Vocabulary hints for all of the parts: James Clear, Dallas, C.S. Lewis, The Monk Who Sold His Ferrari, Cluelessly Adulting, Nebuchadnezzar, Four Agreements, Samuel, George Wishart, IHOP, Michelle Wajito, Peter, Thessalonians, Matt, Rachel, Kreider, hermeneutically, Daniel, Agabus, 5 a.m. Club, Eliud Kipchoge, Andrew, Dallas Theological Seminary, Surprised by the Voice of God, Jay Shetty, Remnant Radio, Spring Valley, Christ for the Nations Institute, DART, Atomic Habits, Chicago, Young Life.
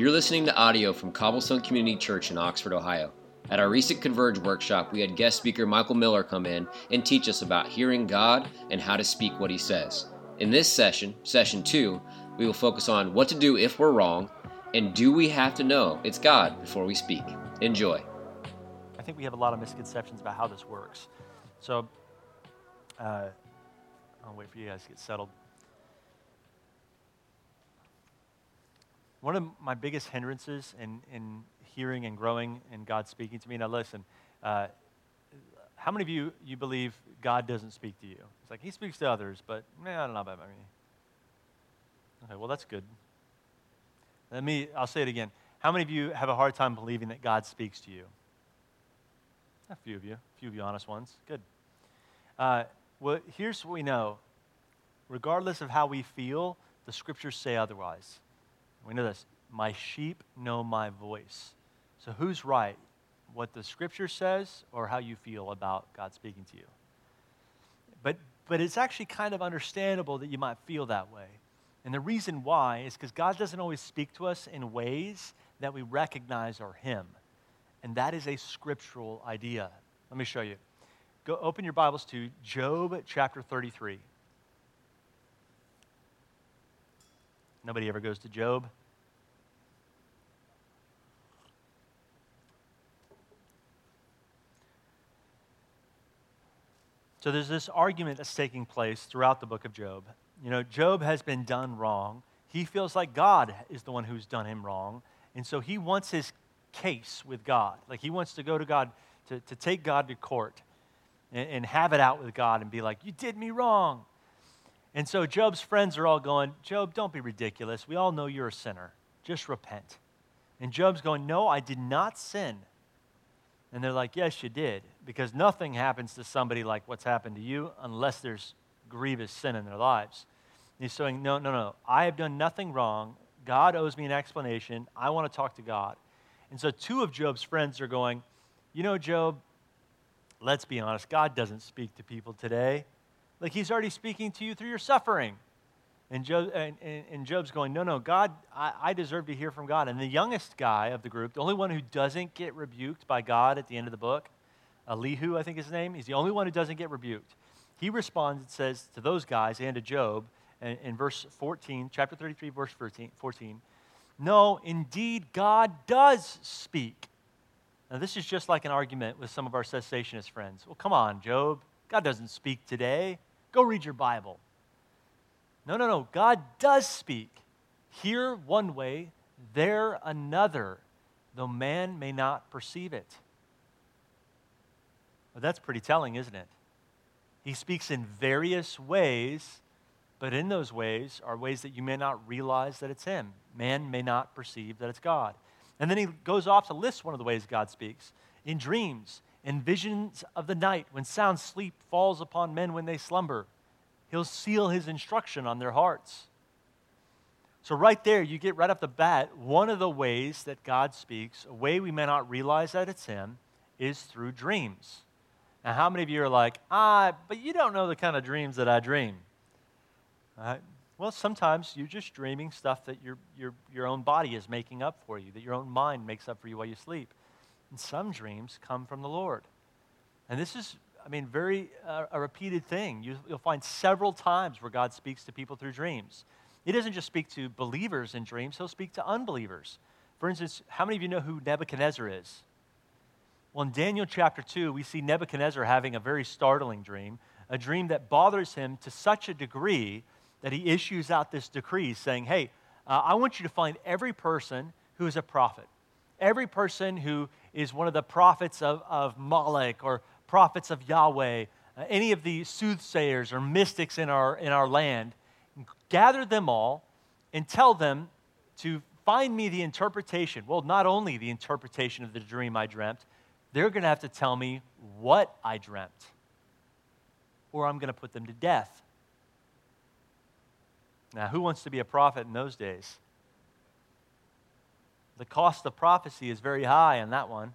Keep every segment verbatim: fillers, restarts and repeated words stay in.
You're listening to audio from Cobblestone Community Church in Oxford, Ohio. At our recent Converge workshop, we had guest speaker Michael Miller come in and teach us about hearing God and how to speak what He says. In this session, session two, we will focus on what to do if we're wrong, and do we have to know it's God before we speak? Enjoy. I think we have a lot of misconceptions about how this works. So, uh, I'll wait for you guys to get settled. One of my biggest hindrances in, in hearing and growing and God speaking to me, now listen, uh, how many of you, you believe God doesn't speak to you? It's like, He speaks to others, but nah, I don't know about me. Okay, well, that's good. Let me, I'll say it again. How many of you have a hard time believing that God speaks to you? A few of you, a few of you honest ones, good. Uh, well, here's what we know. Regardless of how we feel, the scriptures say otherwise. We know this, my sheep know my voice. So who's right, what the scripture says or how you feel about God speaking to you? But but it's actually kind of understandable that you might feel that way. And the reason why is because God doesn't always speak to us in ways that we recognize are Him. And that is a scriptural idea. Let me show you. Go open your Bibles to Job chapter thirty-three. Nobody ever goes to Job. So there's this argument that's taking place throughout the book of Job. You know, Job has been done wrong. He feels like God is the one who's done him wrong. And so he wants his case with God. Like he wants to go to God, to, to take God to court and, and have it out with God and be like, you did me wrong. And so Job's friends are all going, Job, don't be ridiculous. We all know you're a sinner. Just repent. And Job's going, no, I did not sin. And they're like, yes, you did. Because nothing happens to somebody like what's happened to you unless there's grievous sin in their lives. And he's saying, no, no, no. I have done nothing wrong. God owes me an explanation. I want to talk to God. And so two of Job's friends are going, you know, Job, let's be honest. God doesn't speak to people today. Like He's already speaking to you through your suffering. And, Job, and, and, and Job's going, no, no, God, I, I deserve to hear from God. And the youngest guy of the group, the only one who doesn't get rebuked by God at the end of the book, Elihu, I think his name, he's the only one who doesn't get rebuked. He responds and says to those guys and to Job in, in verse fourteen, chapter thirty-three, verse fourteen, no, indeed, God does speak. Now, this is just like an argument with some of our cessationist friends. Well, come on, Job, God doesn't speak today. Go read your Bible. No, no, no. God does speak. Here one way, there another, though man may not perceive it. Well, that's pretty telling, isn't it? He speaks in various ways, but in those ways are ways that you may not realize that it's Him. Man may not perceive that it's God. And then he goes off to list one of the ways God speaks. In dreams, in visions of the night, when sound sleep falls upon men when they slumber, He'll seal His instruction on their hearts. So right there, you get right off the bat, one of the ways that God speaks, a way we may not realize that it's Him, is through dreams. Now, how many of you are like, ah, but you don't know the kind of dreams that I dream? All right. Well, sometimes you're just dreaming stuff that your, your, your own body is making up for you, that your own mind makes up for you while you sleep. And some dreams come from the Lord. And this is, I mean, very uh, a repeated thing. You, you'll find several times where God speaks to people through dreams. He doesn't just speak to believers in dreams. He'll speak to unbelievers. For instance, how many of you know who Nebuchadnezzar is? Well, in Daniel chapter two, we see Nebuchadnezzar having a very startling dream, a dream that bothers him to such a degree that he issues out this decree saying, hey, uh, I want you to find every person who is a prophet, every person who is one of the prophets of, of Molech or prophets of Yahweh, uh, any of the soothsayers or mystics in our in our land, gather them all and tell them to find me the interpretation. Well, not only the interpretation of the dream I dreamt, they're going to have to tell me what I dreamt, or I'm going to put them to death. Now, who wants to be a prophet in those days? The cost of prophecy is very high on that one.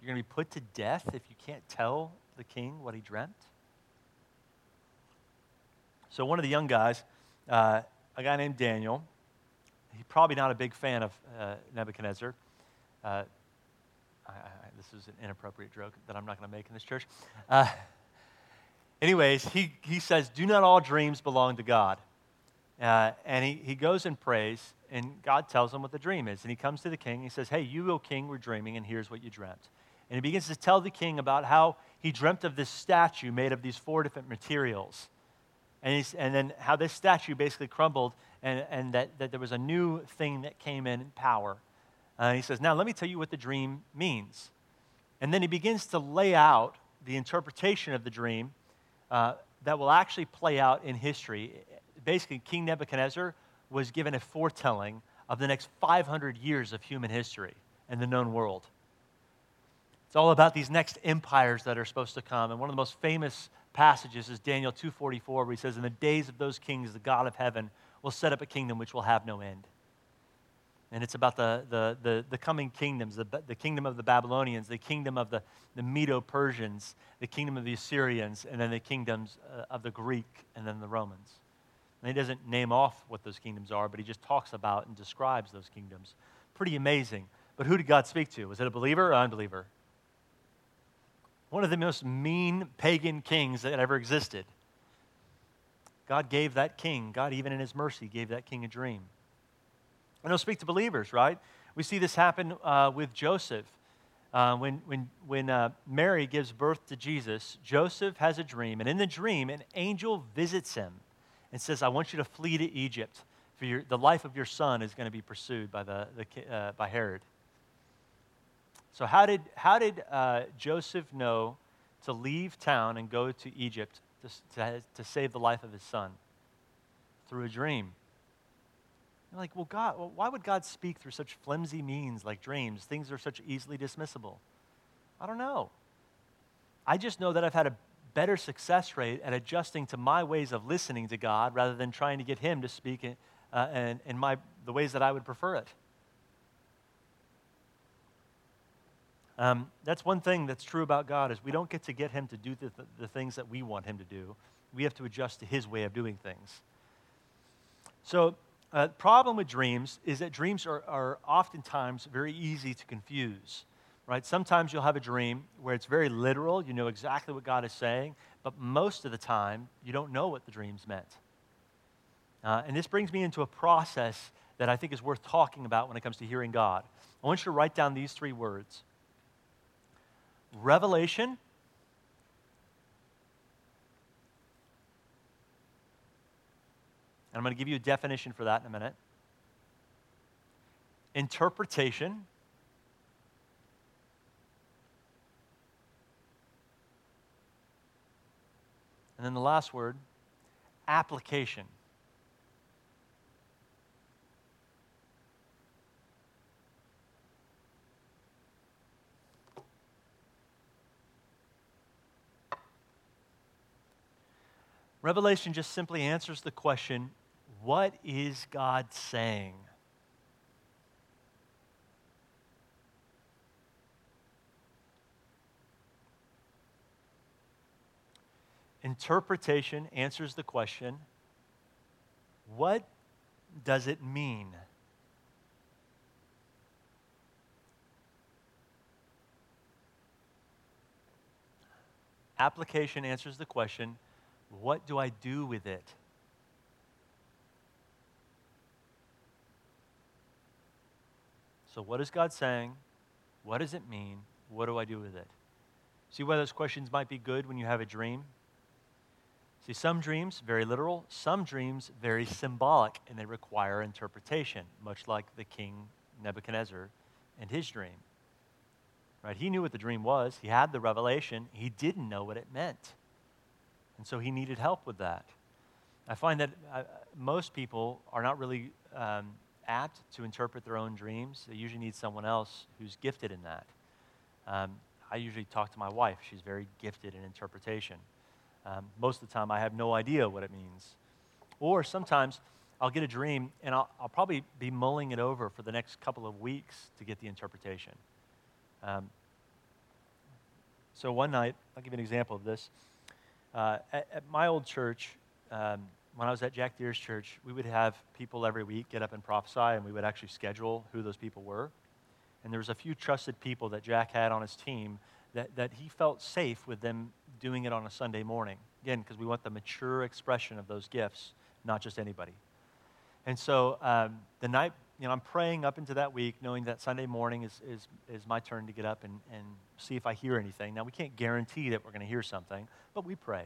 You're going to be put to death if you can't tell the king what he dreamt. So one of the young guys, uh, a guy named Daniel, he's probably not a big fan of uh, Nebuchadnezzar. Uh, I, I, this is an inappropriate joke that I'm not going to make in this church. Uh, anyways, he, he says, do not all dreams belong to God? Uh, and he, he goes and prays, and God tells him what the dream is. And he comes to the king, and he says, hey, you, O king, were dreaming, and here's what you dreamt. And he begins to tell the king about how he dreamt of this statue made of these four different materials. And, he's, and then how this statue basically crumbled, and, and that, that there was a new thing that came in power. Uh, and he says, now let me tell you what the dream means. And then he begins to lay out the interpretation of the dream uh, that will actually play out in history. Basically, King Nebuchadnezzar was given a foretelling of the next five hundred years of human history and the known world. It's all about these next empires that are supposed to come. And one of the most famous passages is Daniel two forty-four, where he says, in the days of those kings, the God of heaven will set up a kingdom which will have no end. And it's about the the the, the coming kingdoms, the, the kingdom of the Babylonians, the kingdom of the, the Medo-Persians, the kingdom of the Assyrians, and then the kingdoms of the Greek, and then the Romans. And he doesn't name off what those kingdoms are, but he just talks about and describes those kingdoms. Pretty amazing. But who did God speak to? Was it a believer or unbeliever? One of the most mean pagan kings that ever existed. God gave that king, God even in his mercy gave that king a dream. And he'll speak to believers, right? We see this happen uh, with Joseph. Uh, when when, when uh, Mary gives birth to Jesus, Joseph has a dream, and in the dream, an angel visits him and says, I want you to flee to Egypt, for your, the life of your son is going to be pursued by the, the uh, by Herod. So how did how did uh, Joseph know to leave town and go to Egypt to, to, to save the life of his son? Through a dream. You're like, well, God, well, why would God speak through such flimsy means like dreams? Things are such easily dismissible. I don't know. I just know that I've had a better success rate at adjusting to my ways of listening to God rather than trying to get him to speak in, uh, in, in my, the ways that I would prefer it. Um, that's one thing that's true about God is we don't get to get him to do the, the things that we want him to do. We have to adjust to his way of doing things. So uh, the problem with dreams is that dreams are, are oftentimes very easy to confuse. Right? Sometimes you'll have a dream where it's very literal, you know exactly what God is saying, but most of the time, you don't know what the dreams meant. Uh, and this brings me into a process that I think is worth talking about when it comes to hearing God. I want you to write down these three words. Revelation, and I'm going to give you a definition for that in a minute. Interpretation, and then the last word, application. Revelation just simply answers the question, what is God saying? Interpretation answers the question, what does it mean? Application answers the question, what do I do with it? So what is God saying? What does it mean? What do I do with it? See why those questions might be good when you have a dream? See, some dreams, very literal. Some dreams, very symbolic, and they require interpretation, much like the king Nebuchadnezzar and his dream. Right? He knew what the dream was. He had the revelation. He didn't know what it meant. And so he needed help with that. I find that uh, most people are not really um, apt to interpret their own dreams. They usually need someone else who's gifted in that. Um, I usually talk to my wife. She's very gifted in interpretation. Um, most of the time, I have no idea what it means. Or sometimes I'll get a dream, and I'll, I'll probably be mulling it over for the next couple of weeks to get the interpretation. Um, so one night, I'll give you an example of this. Uh, at, at my old church, um, when I was at Jack Deere's church, we would have people every week get up and prophesy, and we would actually schedule who those people were. And there was a few trusted people that Jack had on his team that, that he felt safe with them doing it on a Sunday morning. Again, because we want the mature expression of those gifts, not just anybody. And so um, the night, you know, I'm praying up into that week, knowing that Sunday morning is is, is my turn to get up and, and see if I hear anything. Now, we can't guarantee that we're going to hear something, but we pray.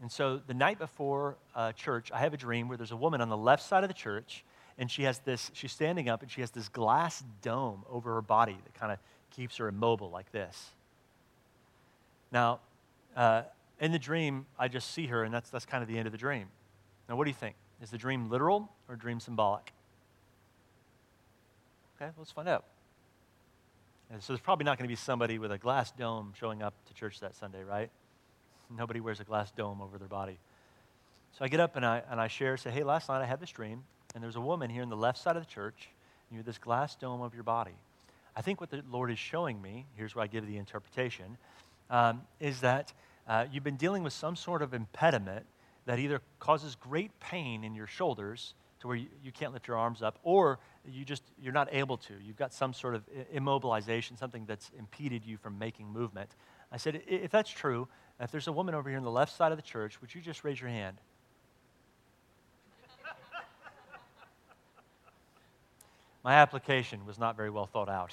And so the night before uh, church, I have a dream where there's a woman on the left side of the church, and she has this, she's standing up, and she has this glass dome over her body that kind of keeps her immobile like this. Now, uh, in the dream, I just see her, and that's that's kind of the end of the dream. Now, what do you think? Is the dream literal or dream symbolic? Okay, let's find out. And so there's probably not going to be somebody with a glass dome showing up to church that Sunday, right? Nobody wears a glass dome over their body. So I get up and I and I share, say, hey, last night I had this dream, and there's a woman here on the left side of the church, and you have this glass dome of your body. I think what the Lord is showing me, here's where I give the interpretation, um, is that uh, you've been dealing with some sort of impediment that either causes great pain in your shoulders to where you, you can't lift your arms up, or you just, you're not able to. You've got some sort of immobilization, something that's impeded you from making movement. I said, if that's true, if there's a woman over here on the left side of the church, would you just raise your hand? My application was not very well thought out.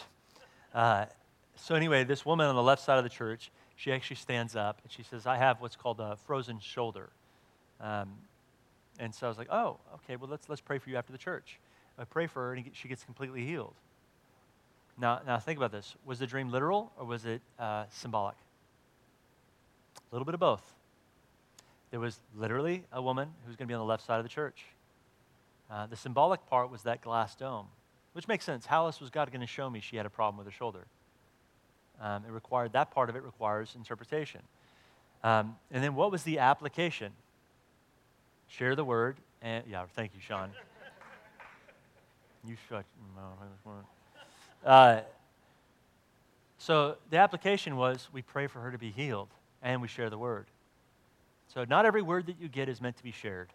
Uh, so anyway, this woman on the left side of the church, she actually stands up, and she says, I have what's called a frozen shoulder. Um, and so I was like, oh, okay, well, let's let's pray for you after the church. I pray for her, and she gets completely healed. Now, now think about this. Was the dream literal, or was it uh, symbolic? A little bit of both. There was literally a woman who's going to be on the left side of the church. Uh, the symbolic part was that glass dome, which makes sense. How else was God going to show me she had a problem with her shoulder? Um, it required, that part of it requires interpretation. Um, and then what was the application? Share the word, and yeah, thank you, Sean. You shut your mouth. Uh, so the application was we pray for her to be healed, and we share the word. So not every word that you get is meant to be shared.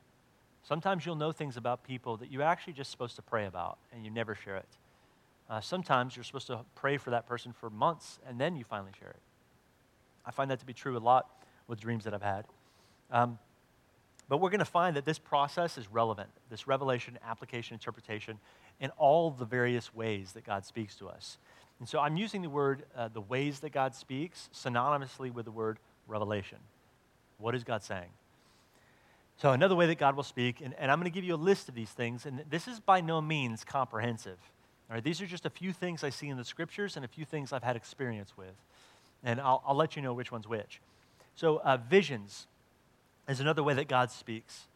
Sometimes you'll know things about people that you're actually just supposed to pray about, and you never share it. Uh, sometimes you're supposed to pray for that person for months, and then you finally share it. I find that to be true a lot with dreams that I've had. Um, But we're going to find that this process is relevant, this revelation, application, interpretation, in all the various ways that God speaks to us. And so I'm using the word, uh, the ways that God speaks, synonymously with the word revelation. What is God saying? So another way that God will speak, and, and I'm going to give you a list of these things, and this is by no means comprehensive. All right, these are just a few things I see in the scriptures and a few things I've had experience with, and I'll, I'll let you know which one's which. So uh, visions is another way that God speaks.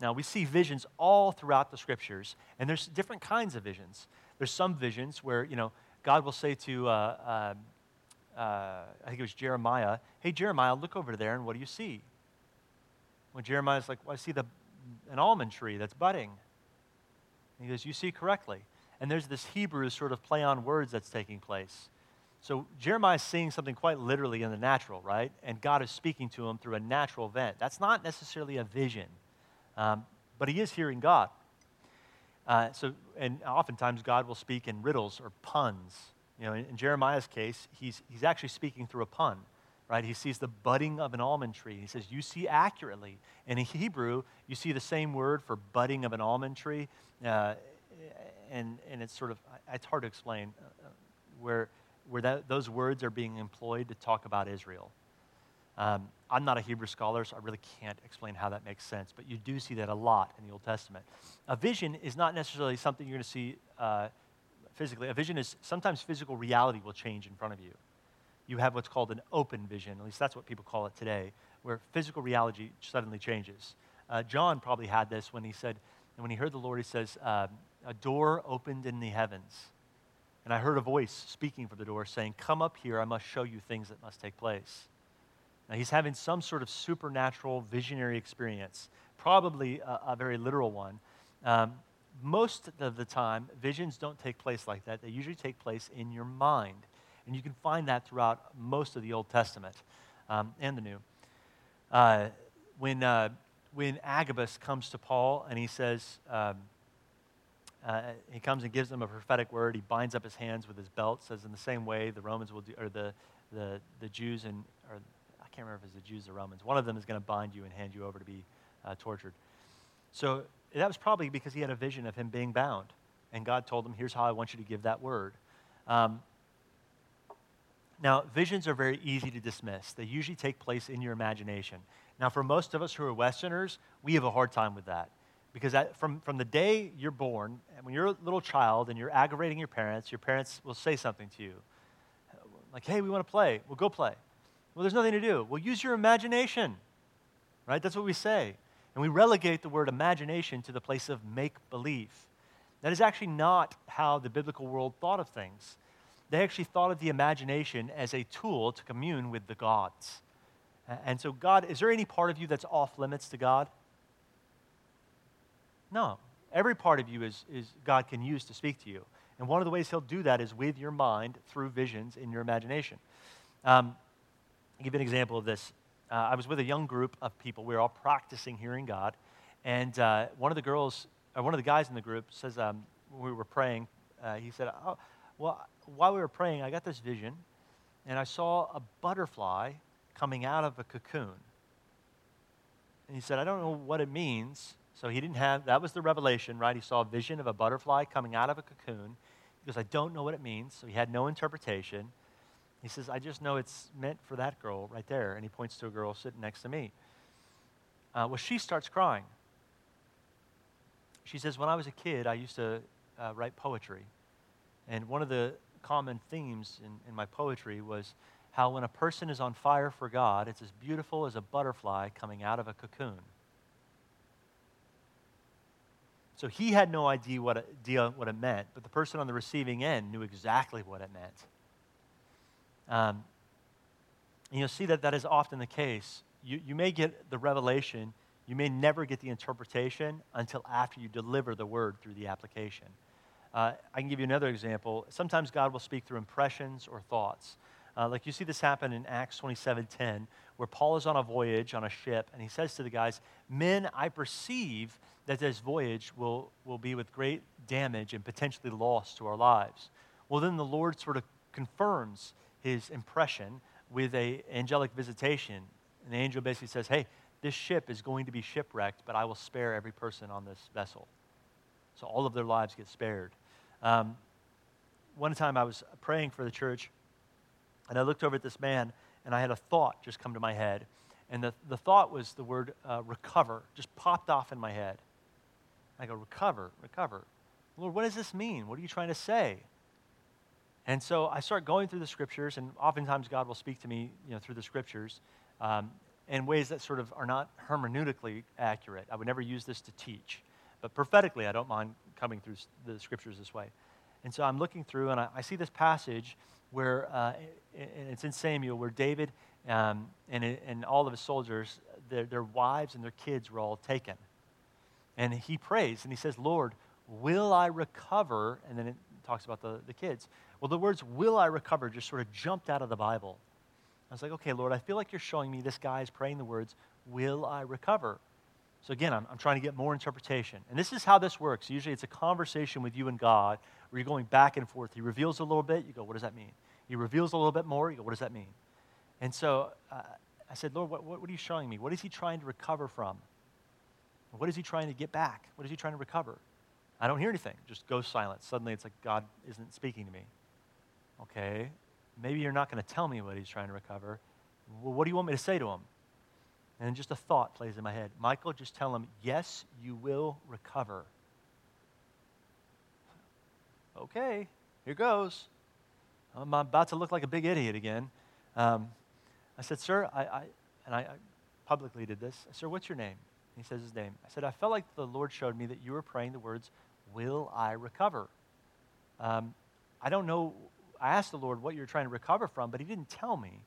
Now, we see visions all throughout the scriptures, and there's different kinds of visions. There's some visions where, you know, God will say to, uh, uh, uh, I think it was Jeremiah, hey, Jeremiah, look over there, and what do you see? When Jeremiah's like, well, I see the an almond tree that's budding. And he goes, you see correctly. And there's this Hebrew sort of play on words that's taking place. So Jeremiah's seeing something quite literally in the natural, right? And God is speaking to him through a natural event. That's not necessarily a vision, um, but he is hearing God. Uh, so, and oftentimes God will speak in riddles or puns. You know, in, in Jeremiah's case, he's he's actually speaking through a pun, right? He sees the budding of an almond tree. He says, "You see accurately." And in Hebrew, you see the same word for budding of an almond tree, uh, and and it's sort of it's hard to explain uh, where. where that, those words are being employed to talk about Israel. Um, I'm not a Hebrew scholar, so I really can't explain how that makes sense, but you do see that a lot in the Old Testament. A vision is not necessarily something you're going to see uh, physically. A vision is sometimes physical reality will change in front of you. You have what's called an open vision, at least that's what people call it today, where physical reality suddenly changes. Uh, John probably had this when he said, and when he heard the Lord, he says, um, a door opened in the heavens. And I heard a voice speaking from the door saying, come up here, I must show you things that must take place. Now he's having some sort of supernatural visionary experience, probably a, a very literal one. Um, most of the time, visions don't take place like that. They usually take place in your mind. And you can find that throughout most of the Old Testament um, and the New. Uh, when uh, when Agabus comes to Paul and he says, um, uh, he comes and gives him a prophetic word. He binds up his hands with his belt, says in the same way the Romans will do, or the the, the Jews and, or I can't remember if it's the Jews or Romans. One of them is going to bind you and hand you over to be uh, tortured. So that was probably because he had a vision of him being bound. And God told him, here's how I want you to give that word. Um, now, visions are very easy to dismiss. They usually take place in your imagination. Now, for most of us who are Westerners, we have a hard time with that. Because that, from, from the day you're born, when you're a little child and you're aggravating your parents, your parents will say something to you. Like, hey, we want to play. Well, go play. Well, there's nothing to do. Well, use your imagination. Right? That's what we say. And we relegate the word imagination to the place of make-believe. That is actually not how the biblical world thought of things. They actually thought of the imagination as a tool to commune with the gods. And so God, is there any part of you that's off limits to God? No. Every part of you is, is God can use to speak to you. And one of the ways he'll do that is with your mind through visions in your imagination. Um, I'll give you an example of this. Uh, I was with a young group of people. We were all practicing hearing God. And uh, one of the girls... Uh, one of the guys in the group says, um, when we were praying, uh, he said, oh, well, while we were praying, I got this vision, and I saw a butterfly coming out of a cocoon. And he said, I don't know what it means. So he didn't have, that was the revelation, right? He saw a vision of a butterfly coming out of a cocoon. He goes, I don't know what it means. So he had no interpretation. He says, I just know it's meant for that girl right there. And he points to a girl sitting next to me. Uh, well, she starts crying. She says, when I was a kid, I used to uh, write poetry. And one of the common themes in, in my poetry was how when a person is on fire for God, it's as beautiful as a butterfly coming out of a cocoon. So he had no idea what it, what it meant, but the person on the receiving end knew exactly what it meant. Um, and you'll see that that is often the case. You, you may get the revelation. You may never get the interpretation until after you deliver the word through the application. Uh, I can give you another example. Sometimes God will speak through impressions or thoughts. Uh, like you see this happen in Acts twenty-seven ten, where Paul is on a voyage on a ship, and he says to the guys, men, I perceive that this voyage will, will be with great damage and potentially loss to our lives. Well, then the Lord sort of confirms his impression with an angelic visitation. And the angel basically says, hey, this ship is going to be shipwrecked, but I will spare every person on this vessel. So all of their lives get spared. Um, one time I was praying for the church, and I looked over at this man, and I had a thought just come to my head. And the, the thought was the word uh, recover, just popped off in my head. I go, recover, recover. Lord, what does this mean? What are you trying to say? And so I start going through the scriptures, and oftentimes God will speak to me, you know, through the scriptures. Um, in ways that sort of are not hermeneutically accurate. I would never use this to teach. But prophetically, I don't mind coming through the scriptures this way. And so I'm looking through, and I, I see this passage where, uh, and it's in Samuel, where David um, and, and all of his soldiers, their, their wives and their kids were all taken. And he prays, and he says, Lord, will I recover? And then it talks about the, the kids. Well, the words, will I recover, just sort of jumped out of the Bible. I was like, okay, Lord, I feel like you're showing me this guy is praying the words, will I recover? So again, I'm, I'm trying to get more interpretation. And this is how this works. Usually it's a conversation with you and God where you're going back and forth. He reveals a little bit. You go, what does that mean? He reveals a little bit more. You go, what does that mean? And so uh, I said, Lord, what, what, what are you showing me? What is he trying to recover from? What is he trying to get back? What is he trying to recover? I don't hear anything. Just go silent. Suddenly it's like God isn't speaking to me. Okay. Maybe you're not going to tell me what he's trying to recover. Well, what do you want me to say to him? And then just a thought plays in my head. Michael, just tell him, yes, you will recover. Okay, here goes. I'm about to look like a big idiot again. Um, I said, sir, I, I and I, I publicly did this. I said, sir, what's your name? And he says his name. I said, I felt like the Lord showed me that you were praying the words, will I recover? Um, I don't know. I asked the Lord what you're trying to recover from, but he didn't tell me.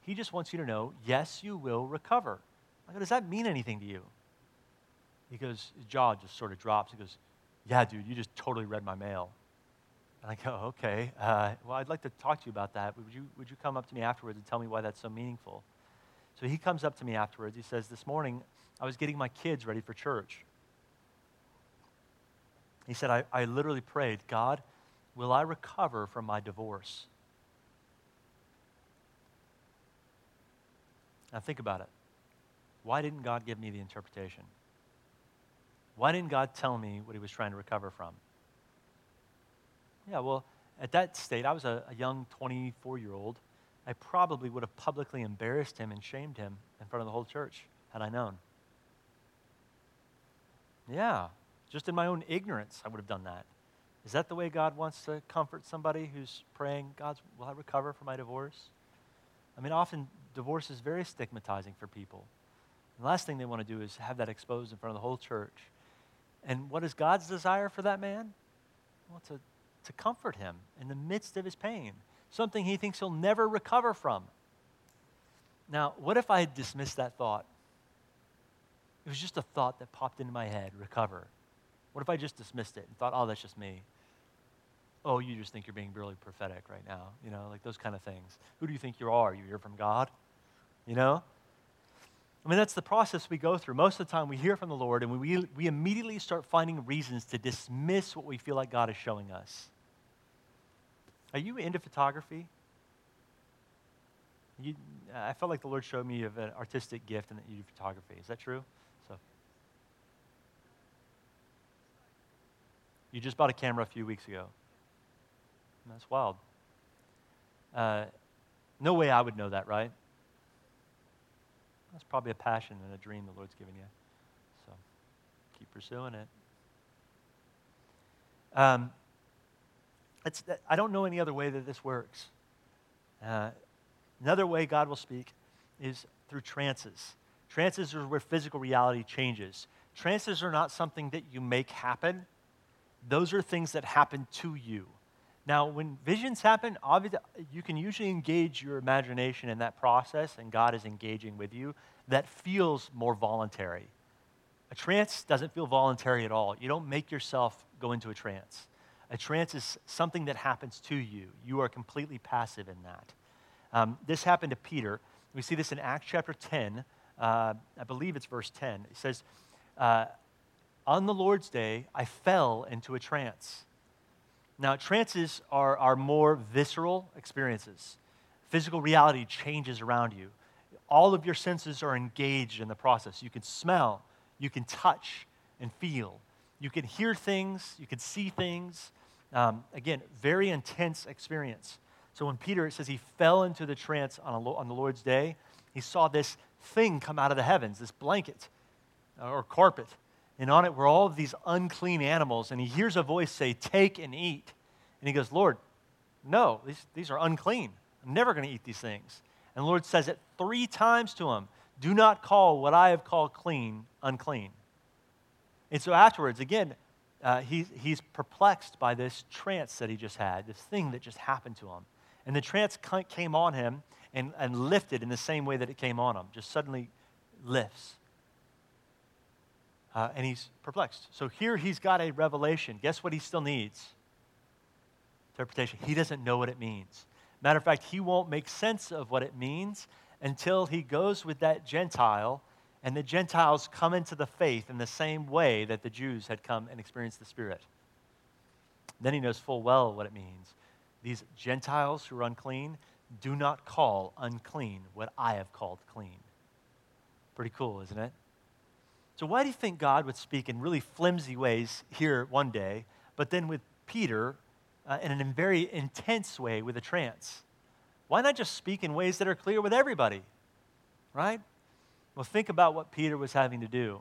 He just wants you to know, yes, you will recover. I go, does that mean anything to you? He goes, his jaw just sort of drops. He goes, yeah, dude, you just totally read my mail. And I go, okay, uh, well, I'd like to talk to you about that. Would you, would you come up to me afterwards and tell me why that's so meaningful? So he comes up to me afterwards. He says, this morning I was getting my kids ready for church. He said, I, I literally prayed, God, will I recover from my divorce? Now think about it. Why didn't God give me the interpretation? Why didn't God tell me what he was trying to recover from? Yeah, well, at that state, I was a, a young twenty-four-year-old. I probably would have publicly embarrassed him and shamed him in front of the whole church had I known. Yeah, just in my own ignorance, I would have done that. Is that the way God wants to comfort somebody who's praying, God, will I recover from my divorce? I mean, often divorce is very stigmatizing for people. The last thing they want to do is have that exposed in front of the whole church. And what is God's desire for that man? Well, to, to comfort him in the midst of his pain, something he thinks he'll never recover from. Now, what if I had dismissed that thought? It was just a thought that popped into my head, recover. What if I just dismissed it and thought, oh, that's just me? Oh, you just think you're being really prophetic right now, you know, like those kind of things. Who do you think you are? You hear from God, you know? I mean, that's the process we go through. Most of the time we hear from the Lord and we, we immediately start finding reasons to dismiss what we feel like God is showing us. Are you into photography? You, I felt like the Lord showed me you have an artistic gift and that you do photography. Is that true? So, you just bought a camera a few weeks ago. That's wild. Uh, no way I would know that, right? That's probably a passion and a dream the Lord's given you. So keep pursuing it. Um, it's, I don't know any other way that this works. Uh, another way God will speak is through trances. Trances are where physical reality changes. Trances are not something that you make happen. Those are things that happen to you. Now, when visions happen, obviously, you can usually engage your imagination in that process, and God is engaging with you. That feels more voluntary. A trance doesn't feel voluntary at all. You don't make yourself go into a trance. A trance is something that happens to you. You are completely passive in that. Um, this happened to Peter. We see this in Acts chapter ten. Uh, I believe it's verse ten. It says, uh, on the Lord's day, I fell into a trance. Now, trances are, are more visceral experiences. Physical reality changes around you. All of your senses are engaged in the process. You can smell, you can touch and feel. You can hear things, you can see things. Um, again, very intense experience. So when Peter, it says he fell into the trance on, a, on the Lord's day, he saw this thing come out of the heavens, this blanket or carpet. And on it were all of these unclean animals. And he hears a voice say, take and eat. And he goes, Lord, no, these, these are unclean. I'm never going to eat these things. And the Lord says it three times to him. Do not call what I have called clean, unclean. And so afterwards, again, uh, he, he's perplexed by this trance that he just had, this thing that just happened to him. And the trance came on him and, and lifted in the same way that it came on him, just suddenly lifts. Uh, and he's perplexed. So here he's got a revelation. Guess what he still needs? Interpretation. He doesn't know what it means. Matter of fact, he won't make sense of what it means until he goes with that Gentile, and the Gentiles come into the faith in the same way that the Jews had come and experienced the Spirit. Then he knows full well what it means. These Gentiles who are unclean, do not call unclean what I have called clean. Pretty cool, isn't it? So why do you think God would speak in really flimsy ways here one day, but then with Peter uh, in a very intense way with a trance? Why not just speak in ways that are clear with everybody, right? Well, think about what Peter was having to do.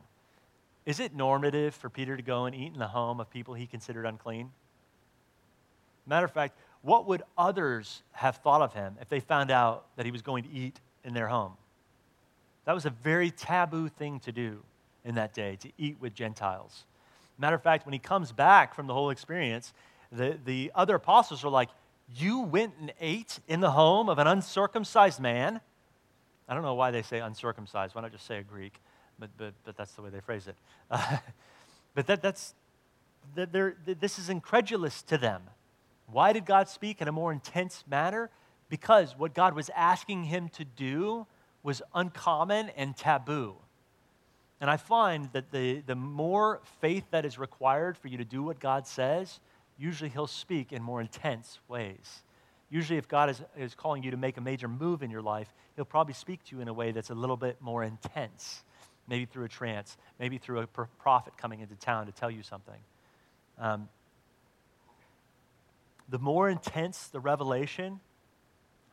Is it normative for Peter to go and eat in the home of people he considered unclean? Matter of fact, what would others have thought of him if they found out that he was going to eat in their home? That was a very taboo thing to do in that day, to eat with Gentiles. Matter of fact, when he comes back from the whole experience, the, the other apostles are like, you went and ate in the home of an uncircumcised man? I don't know why they say uncircumcised. Why not just say a Greek? But but, but that's the way they phrase it. Uh, but that that's that they're, this is incredulous to them. Why did God speak in a more intense manner? Because what God was asking him to do was uncommon and taboo. And I find that the, the more faith that is required for you to do what God says, usually he'll speak in more intense ways. Usually if God is, is calling you to make a major move in your life, he'll probably speak to you in a way that's a little bit more intense, maybe through a trance, maybe through a prophet coming into town to tell you something. Um, the more intense the revelation,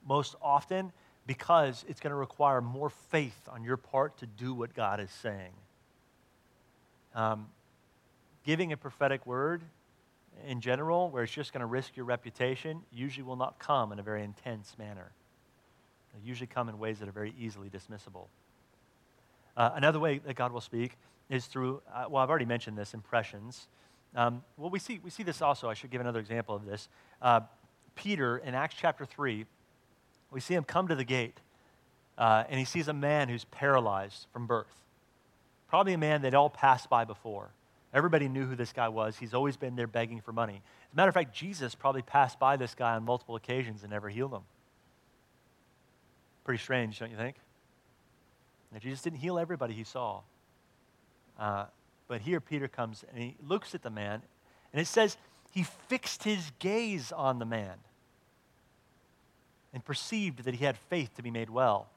most often, because it's going to require more faith on your part to do what God is saying. Um, giving a prophetic word in general, where it's just going to risk your reputation, usually will not come in a very intense manner. They usually come in ways that are very easily dismissible. Uh, another way that God will speak is through, uh, well, I've already mentioned this, impressions. Um, well, we see we see this also. I should give another example of this. Uh, Peter, in Acts chapter three, we see him come to the gate, uh, and he sees a man who's paralyzed from birth. Probably a man they'd all passed by before. Everybody knew who this guy was. He's always been there begging for money. As a matter of fact, Jesus probably passed by this guy on multiple occasions and never healed him. Pretty strange, don't you think? Now, Jesus didn't heal everybody he saw. Uh, but here Peter comes, and he looks at the man, and it says he fixed his gaze on the man and perceived that he had faith to be made well.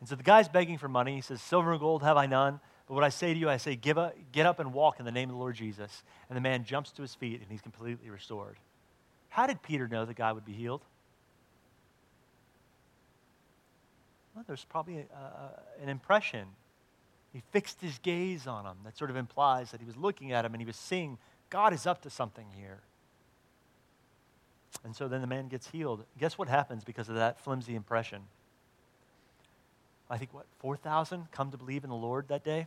And so the guy's begging for money. He says, "Silver and gold have I none, but what I say to you, I say, give up, get up and walk in the name of the Lord Jesus." And the man jumps to his feet, and he's completely restored. How did Peter know the guy would be healed? Well, there's probably a, a, an impression. He fixed his gaze on him. That sort of implies that he was looking at him, and he was seeing, God is up to something here. And so then the man gets healed. Guess what happens because of that flimsy impression? I think, what, four thousand come to believe in the Lord that day?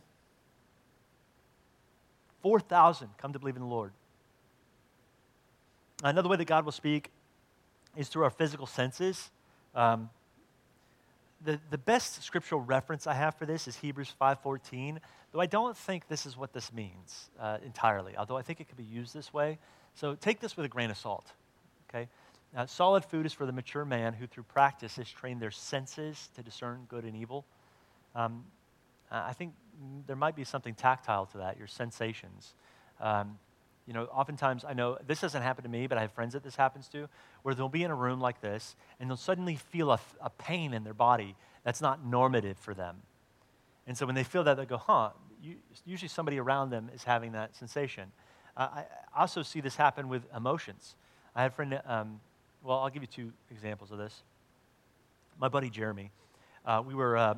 four thousand come to believe in the Lord. Another way that God will speak is through our physical senses. Um, the, the best scriptural reference I have for this is Hebrews five fourteen, though I don't think this is what this means uh, entirely, although I think it could be used this way. So take this with a grain of salt. Okay, now, solid food is for the mature man who through practice has trained their senses to discern good and evil. Um, I think there might be something tactile to that, your sensations. Um, you know, oftentimes, I know this doesn't happen to me, but I have friends that this happens to, where they'll be in a room like this, and they'll suddenly feel a, a pain in their body that's not normative for them. And so when they feel that, they go, huh, you, usually somebody around them is having that sensation. Uh, I also see this happen with emotions. I had a friend, um, well, I'll give you two examples of this. My buddy Jeremy, uh, we were uh,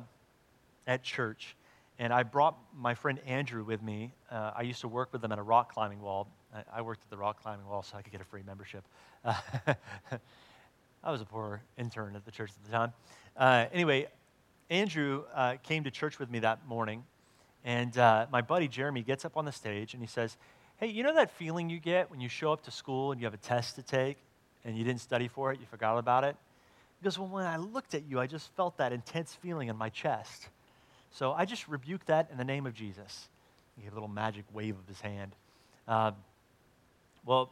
at church, and I brought my friend Andrew with me. Uh, I used to work with them at a rock climbing wall. I, I worked at the rock climbing wall so I could get a free membership. Uh, I was a poor intern at the church at the time. Uh, anyway, Andrew uh, came to church with me that morning, and uh, my buddy Jeremy gets up on the stage, and he says, "Hey, you know that feeling you get when you show up to school and you have a test to take and you didn't study for it, you forgot about it?" He goes, "Well, when I looked at you, I just felt that intense feeling in my chest. So I just rebuked that in the name of Jesus." He gave a little magic wave of his hand. Uh, well,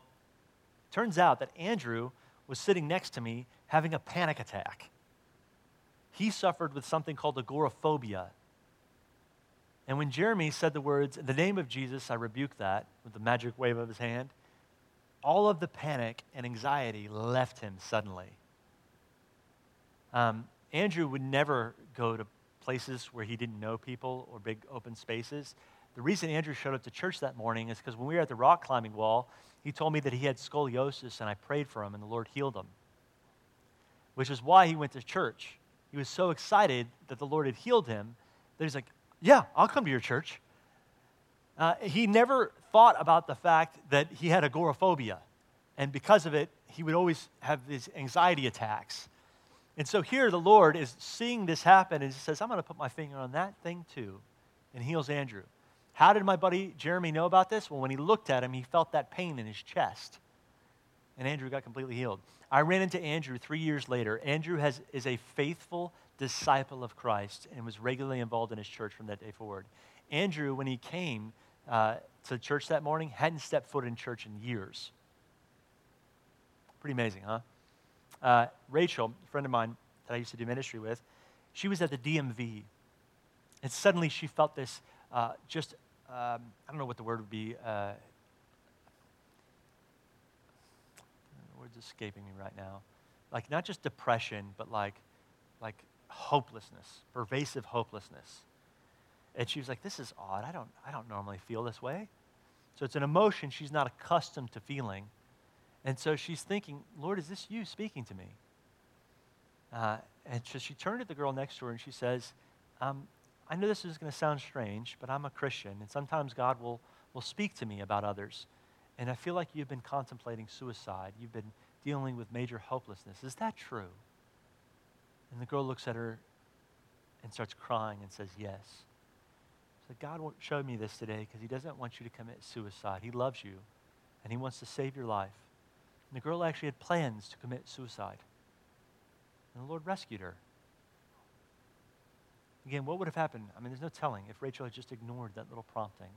turns out that Andrew was sitting next to me having a panic attack. He suffered with something called agoraphobia. And when Jeremy said the words, "In the name of Jesus, I rebuke that," with the magic wave of his hand, all of the panic and anxiety left him suddenly. Um, Andrew would never go to places where he didn't know people or big open spaces. The reason Andrew showed up to church that morning is because when we were at the rock climbing wall, he told me that he had scoliosis, and I prayed for him, and the Lord healed him, which is why he went to church. He was so excited that the Lord had healed him that he's like, "Yeah, I'll come to your church." Uh, he never thought about the fact that he had agoraphobia. And because of it, he would always have these anxiety attacks. And so here the Lord is seeing this happen, and he says, "I'm going to put my finger on that thing too," and heals Andrew. How did my buddy Jeremy know about this? Well, when he looked at him, he felt that pain in his chest. And Andrew got completely healed. I ran into Andrew three years later. Andrew has, is a faithful disciple of Christ and was regularly involved in his church from that day forward. Andrew, when he came uh, to church that morning, hadn't stepped foot in church in years. Pretty amazing, huh? Uh, Rachel, a friend of mine that I used to do ministry with, she was at the D M V, and suddenly she felt this uh, just, um, I don't know what the word would be. Uh, the word's escaping me right now. Like not just depression, but like, like hopelessness, pervasive hopelessness. And she was like, this is odd. I don't, I don't normally feel this way. So it's an emotion she's not accustomed to feeling. And so she's thinking, Lord, is this you speaking to me? Uh, and so she turned to the girl next to her and she says, um, I know this is going to sound strange, but I'm a Christian. And sometimes God will, will speak to me about others. And I feel like you've been contemplating suicide. You've been dealing with major hopelessness. Is that true? And the girl looks at her and starts crying and says, yes. So God showed me this today because he doesn't want you to commit suicide. He loves you and he wants to save your life. And the girl actually had plans to commit suicide. And the Lord rescued her. Again, what would have happened? I mean, there's no telling if Rachel had just ignored that little prompting.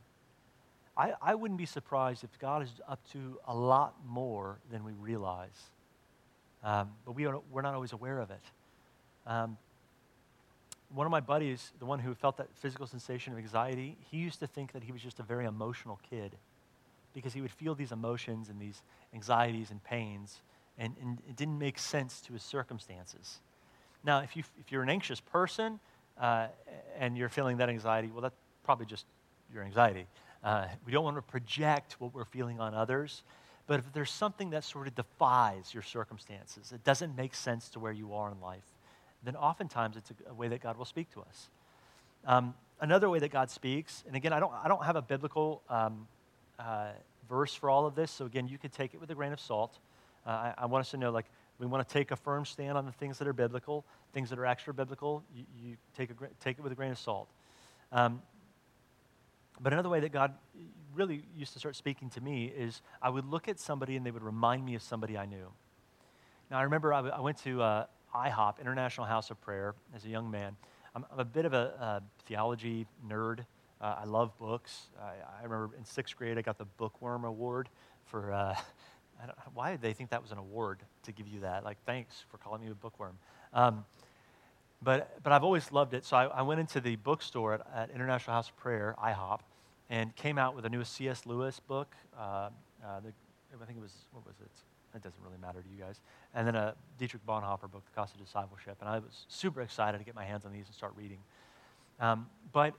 I, I wouldn't be surprised if God is up to a lot more than we realize. Um, but we are, we're not always aware of it. Um, one of my buddies, the one who felt that physical sensation of anxiety, he used to think that he was just a very emotional kid because he would feel these emotions and these anxieties and pains, and, and it didn't make sense to his circumstances. Now, if, you, if you're an anxious person uh, and you're feeling that anxiety, well, that's probably just your anxiety. Uh, we don't want to project what we're feeling on others, but if there's something that sort of defies your circumstances, it doesn't make sense to where you are in life, then oftentimes it's a, a way that God will speak to us. Um, another way that God speaks, and again, I don't, I don't have a biblical um, uh, verse for all of this, so again, you could take it with a grain of salt. Uh, I, I want us to know, like, we want to take a firm stand on the things that are biblical, things that are extra biblical. You, you take a take it with a grain of salt. Um, But another way that God really used to start speaking to me is I would look at somebody and they would remind me of somebody I knew. Now, I remember I, w- I went to uh, I hop, International House of Prayer, as a young man. I'm, I'm a bit of a uh, theology nerd. Uh, I love books. I, I remember in sixth grade, I got the Bookworm Award for, uh, I don't, why did they think that was an award to give you that? Like, thanks for calling me a bookworm. Um, But but I've always loved it, so I, I went into the bookstore at, at International House of Prayer, I hop, and came out with the newest C S. Lewis book. Uh, uh, the, I think it was, what was it? It doesn't really matter to you guys. And then a Dietrich Bonhoeffer book, The Cost of Discipleship, and I was super excited to get my hands on these and start reading. Um, but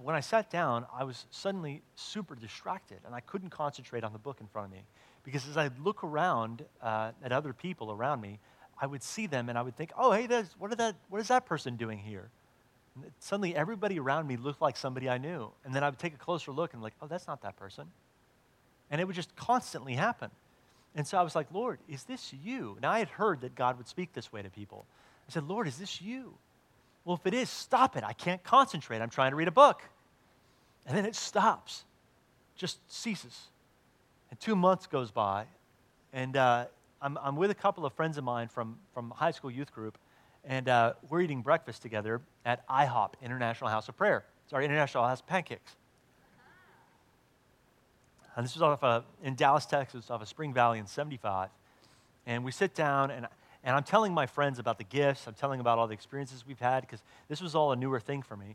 when I sat down, I was suddenly super distracted, and I couldn't concentrate on the book in front of me, because as I look around uh, at other people around me, I would see them and I would think, oh, hey, that's, what, are that, what is that person doing here? And suddenly everybody around me looked like somebody I knew. And then I would take a closer look and like, oh, that's not that person. And it would just constantly happen. And so I was like, Lord, is this you? And I had heard that God would speak this way to people. I said, Lord, is this you? Well, if it is, stop it. I can't concentrate. I'm trying to read a book. And then it stops, just ceases. And two months goes by and uh I'm, I'm with a couple of friends of mine from, from high school youth group, and uh, we're eating breakfast together at I hop, International House of Prayer. Sorry, International House of Pancakes. And this was off of, in Dallas, Texas, off of Spring Valley in seventy-five. And we sit down, and, and I'm telling my friends about the gifts. I'm telling about all the experiences we've had, because this was all a newer thing for me.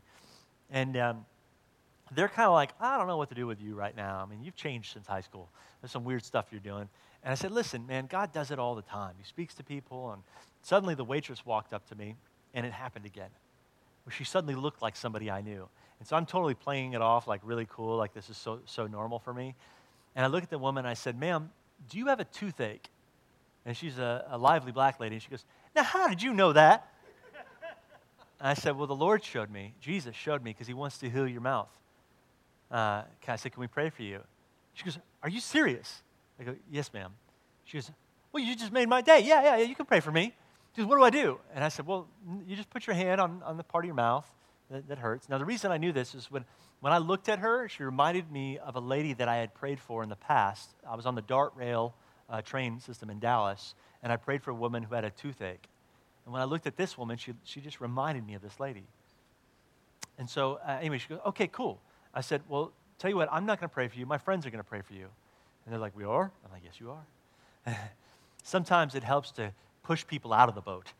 And um, they're kind of like, I don't know what to do with you right now. I mean, you've changed since high school. There's some weird stuff you're doing. And I said, listen, man, God does it all the time. He speaks to people. And suddenly the waitress walked up to me, and it happened again. Well, she suddenly looked like somebody I knew. And so I'm totally playing it off like really cool, like this is so so normal for me. And I look at the woman, and I said, ma'am, do you have a toothache? And she's a, a lively black lady. And she goes, now, how did you know that? And I said, well, the Lord showed me. Jesus showed me because he wants to heal your mouth. Uh, I said, can we pray for you? She goes, are you serious? I go, yes, ma'am. She goes, well, you just made my day. Yeah, yeah, yeah, you can pray for me. She goes, what do I do? And I said, well, you just put your hand on, on the part of your mouth that, that hurts. Now, the reason I knew this is when, when I looked at her, she reminded me of a lady that I had prayed for in the past. I was on the DART rail uh, train system in Dallas, and I prayed for a woman who had a toothache. And when I looked at this woman, she, she just reminded me of this lady. And so, uh, anyway, she goes, okay, cool. I said, well, tell you what, I'm not going to pray for you. My friends are going to pray for you. And they're like, we are? I'm like, yes, you are. Sometimes it helps to push people out of the boat.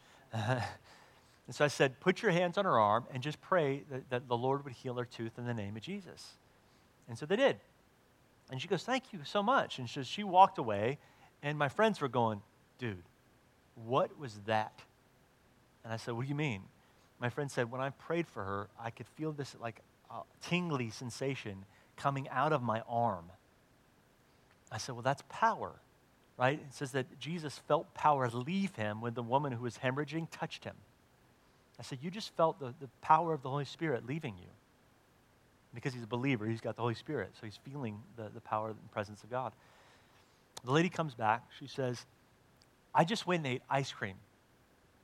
And so I said, put your hands on her arm and just pray that, that the Lord would heal her tooth in the name of Jesus. And so they did. And she goes, thank you so much. And so she walked away, and my friends were going, dude, what was that? And I said, what do you mean? My friend said, when I prayed for her, I could feel this like uh, tingly sensation coming out of my arm. I said, well, that's power, right? It says that Jesus felt power leave him when the woman who was hemorrhaging touched him. I said, you just felt the, the power of the Holy Spirit leaving you. Because he's a believer, he's got the Holy Spirit, so he's feeling the, the power and presence of God. The lady comes back. She says, I just went and ate ice cream.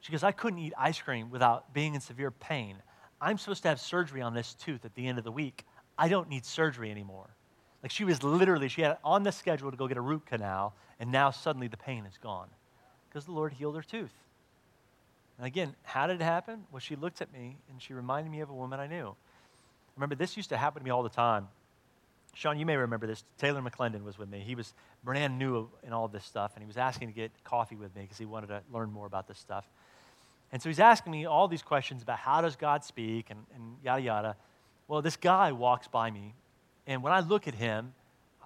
She goes, I couldn't eat ice cream without being in severe pain. I'm supposed to have surgery on this tooth at the end of the week. I don't need surgery anymore. Like she was literally, she had it on the schedule to go get a root canal, and now suddenly the pain is gone because the Lord healed her tooth. And again, how did it happen? Well, she looked at me, and she reminded me of a woman I knew. Remember, this used to happen to me all the time. Sean, you may remember this. Taylor McClendon was with me. He was brand new in all this stuff, and he was asking to get coffee with me because he wanted to learn more about this stuff. And so he's asking me all these questions about how does God speak and, and yada, yada. Well, this guy walks by me, and when I look at him,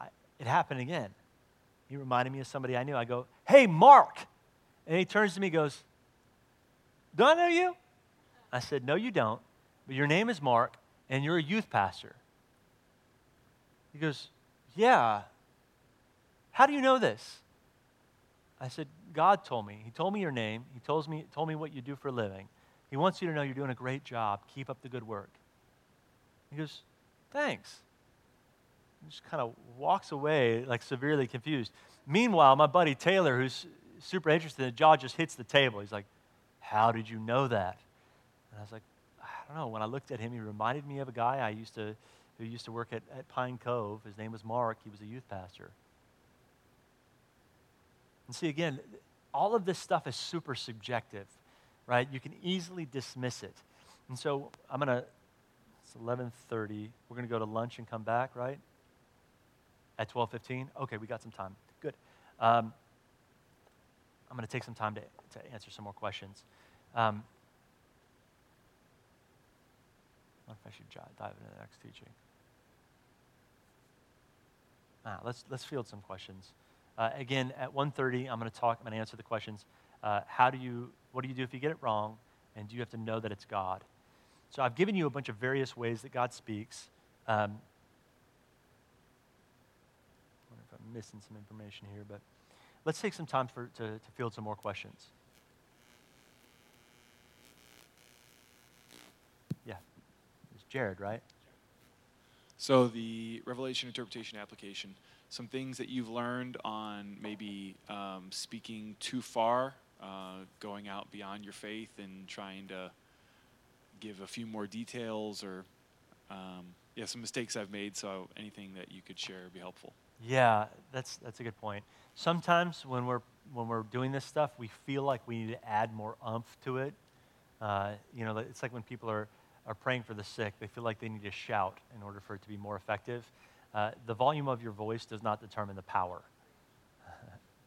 I, it happened again. He reminded me of somebody I knew. I go, hey, Mark. And he turns to me and goes, do I know you? I said, no, you don't, but your name is Mark, and you're a youth pastor. He goes, yeah. How do you know this? I said, God told me. He told me your name. He told me, told me what you do for a living. He wants you to know you're doing a great job. Keep up the good work. He goes, thanks. He just kind of walks away like severely confused. Meanwhile, my buddy Taylor, who's super interested, the jaw just hits the table. He's like, how did you know that? And I was like, I don't know, when I looked at him, he reminded me of a guy I used to, who used to work at, at Pine Cove. His name was Mark. He was a youth pastor. And see, again, all of this stuff is super subjective, right? You can easily dismiss it. And so I'm going to, it's eleven thirty. We're going to go to lunch and come back, right? At twelve fifteen? Okay, we got some time. Good. Um, I'm going to take some time to, to answer some more questions. Um I don't know if I should dive into the next teaching. Ah, let's let's field some questions. Uh, again, at one thirty, I'm going to talk. I'm going to answer the questions. Uh, how do you? What do you do if you get it wrong? And do you have to know that it's God? So I've given you a bunch of various ways that God speaks. Um, I wonder if I'm missing some information here, but let's take some time for to, to field some more questions. Jared, right? So the revelation, interpretation, application, some things that you've learned on maybe um, speaking too far, uh, going out beyond your faith and trying to give a few more details or, um, yeah, some mistakes I've made. So anything that you could share would be helpful. Yeah, that's that's a good point. Sometimes when we're, when we're doing this stuff, we feel like we need to add more oomph to it. Uh, you know, it's like when people are, are praying for the sick, they feel like they need to shout in order for it to be more effective. Uh, the volume of your voice does not determine the power,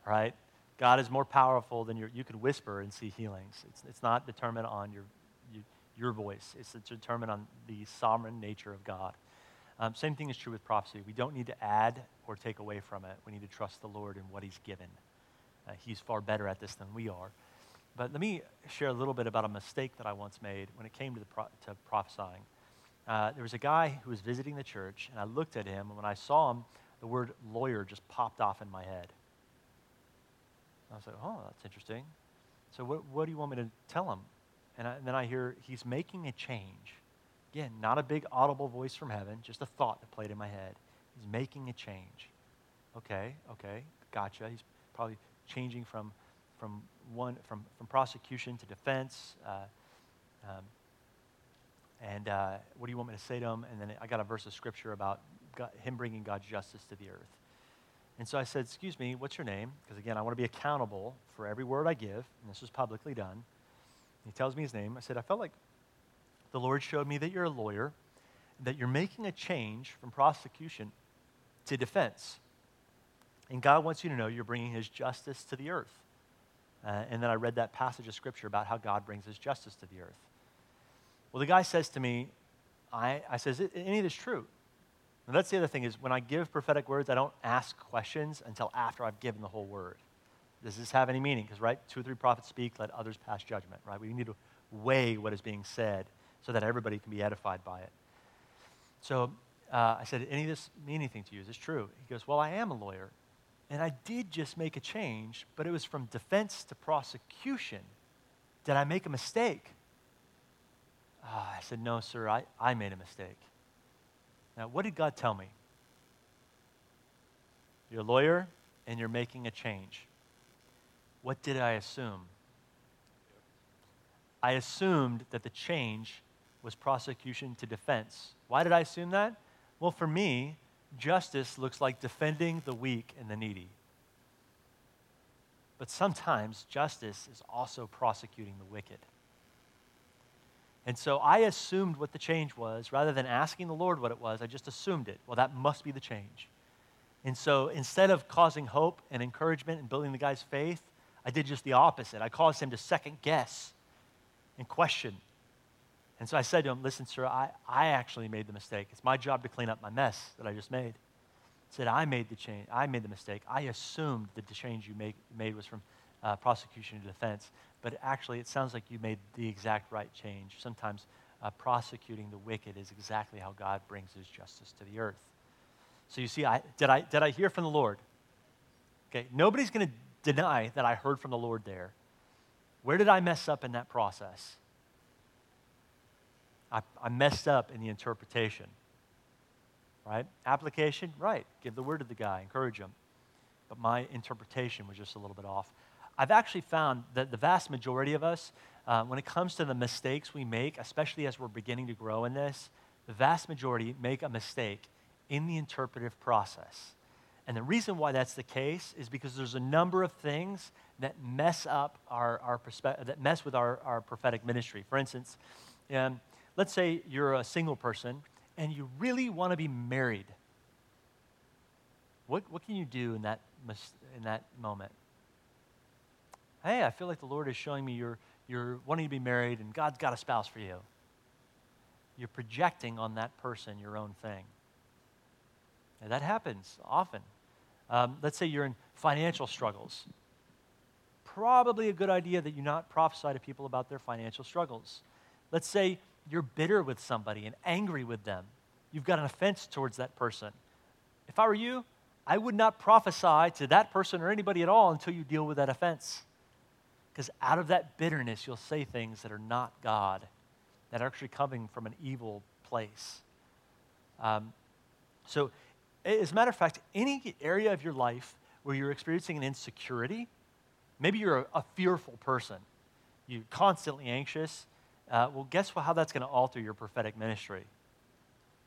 right? God is more powerful than your, you can whisper and see healings. It's, it's not determined on your, your, your voice. It's determined on the sovereign nature of God. Um, same thing is true with prophecy. We don't need to add or take away from it. We need to trust the Lord in what he's given. Uh, he's far better at this than we are. But let me share a little bit about a mistake that I once made when it came to the pro- to prophesying. Uh, there was a guy who was visiting the church, and I looked at him, and when I saw him, the word lawyer just popped off in my head. I was like, oh, that's interesting. So what, what do you want me to tell him? And, I, and then I hear he's making a change. Again, not a big audible voice from heaven, just a thought that played in my head. He's making a change. Okay, okay, gotcha. He's probably changing from... from one from, from prosecution to defense, uh, um, and uh, what do you want me to say to him? And then I got a verse of scripture about God, him bringing God's justice to the earth. And so I said, excuse me, what's your name? Because again, I want to be accountable for every word I give, and this was publicly done. And he tells me his name. I said, I felt like the Lord showed me that you're a lawyer, that you're making a change from prosecution to defense. And God wants you to know you're bringing his justice to the earth. Uh, and then I read that passage of scripture about how God brings his justice to the earth. Well, the guy says to me, I, I says, any of this true? And that's the other thing is when I give prophetic words, I don't ask questions until after I've given the whole word. Does this have any meaning? Because, right, two or three prophets speak, let others pass judgment, right? We need to weigh what is being said so that everybody can be edified by it. So uh, I said, any of this mean anything to you? Is this true? He goes, well, I am a lawyer. And I did just make a change, but it was from defense to prosecution. Did I make a mistake? Uh, I said, no, sir, I, I made a mistake. Now, what did God tell me? You're a lawyer and you're making a change. What did I assume? I assumed that the change was prosecution to defense. Why did I assume that? Well, for me, justice looks like defending the weak and the needy. But sometimes justice is also prosecuting the wicked. And so I assumed what the change was. Rather than asking the Lord what it was, I just assumed it. Well, that must be the change. And so instead of causing hope and encouragement and building the guy's faith, I did just the opposite. I caused him to second guess and question. And so I said to him, listen, sir, I, I actually made the mistake. It's my job to clean up my mess that I just made. I said, I made the change. I made the mistake. I assumed that the change you make, made was from uh, prosecution to defense. But actually, it sounds like you made the exact right change. Sometimes uh, prosecuting the wicked is exactly how God brings his justice to the earth. So you see, I did I did I hear from the Lord? Okay, nobody's going to deny that I heard from the Lord there. Where did I mess up in that process? I, I messed up in the interpretation, right? Application, right. Give the word to the guy, encourage him. But my interpretation was just a little bit off. I've actually found that the vast majority of us, uh, when it comes to the mistakes we make, especially as we're beginning to grow in this, the vast majority make a mistake in the interpretive process. And the reason why that's the case is because there's a number of things that mess up our, our perspe- that mess with our, our prophetic ministry. For instance, um, let's say you're a single person and you really want to be married. What what can you do in that in that moment? Hey, I feel like the Lord is showing me you're you're wanting to be married and God's got a spouse for you. You're projecting on that person your own thing. Now, that happens often. Um, let's say you're in financial struggles. Probably a good idea that you not prophesy to people about their financial struggles. Let's say you're bitter with somebody and angry with them. You've got an offense towards that person. If I were you, I would not prophesy to that person or anybody at all until you deal with that offense. Because out of that bitterness, you'll say things that are not God, that are actually coming from an evil place. Um, so, as a matter of fact, any area of your life where you're experiencing an insecurity, maybe you're a, a fearful person, you're constantly anxious, Uh, well, guess what, how that's going to alter your prophetic ministry?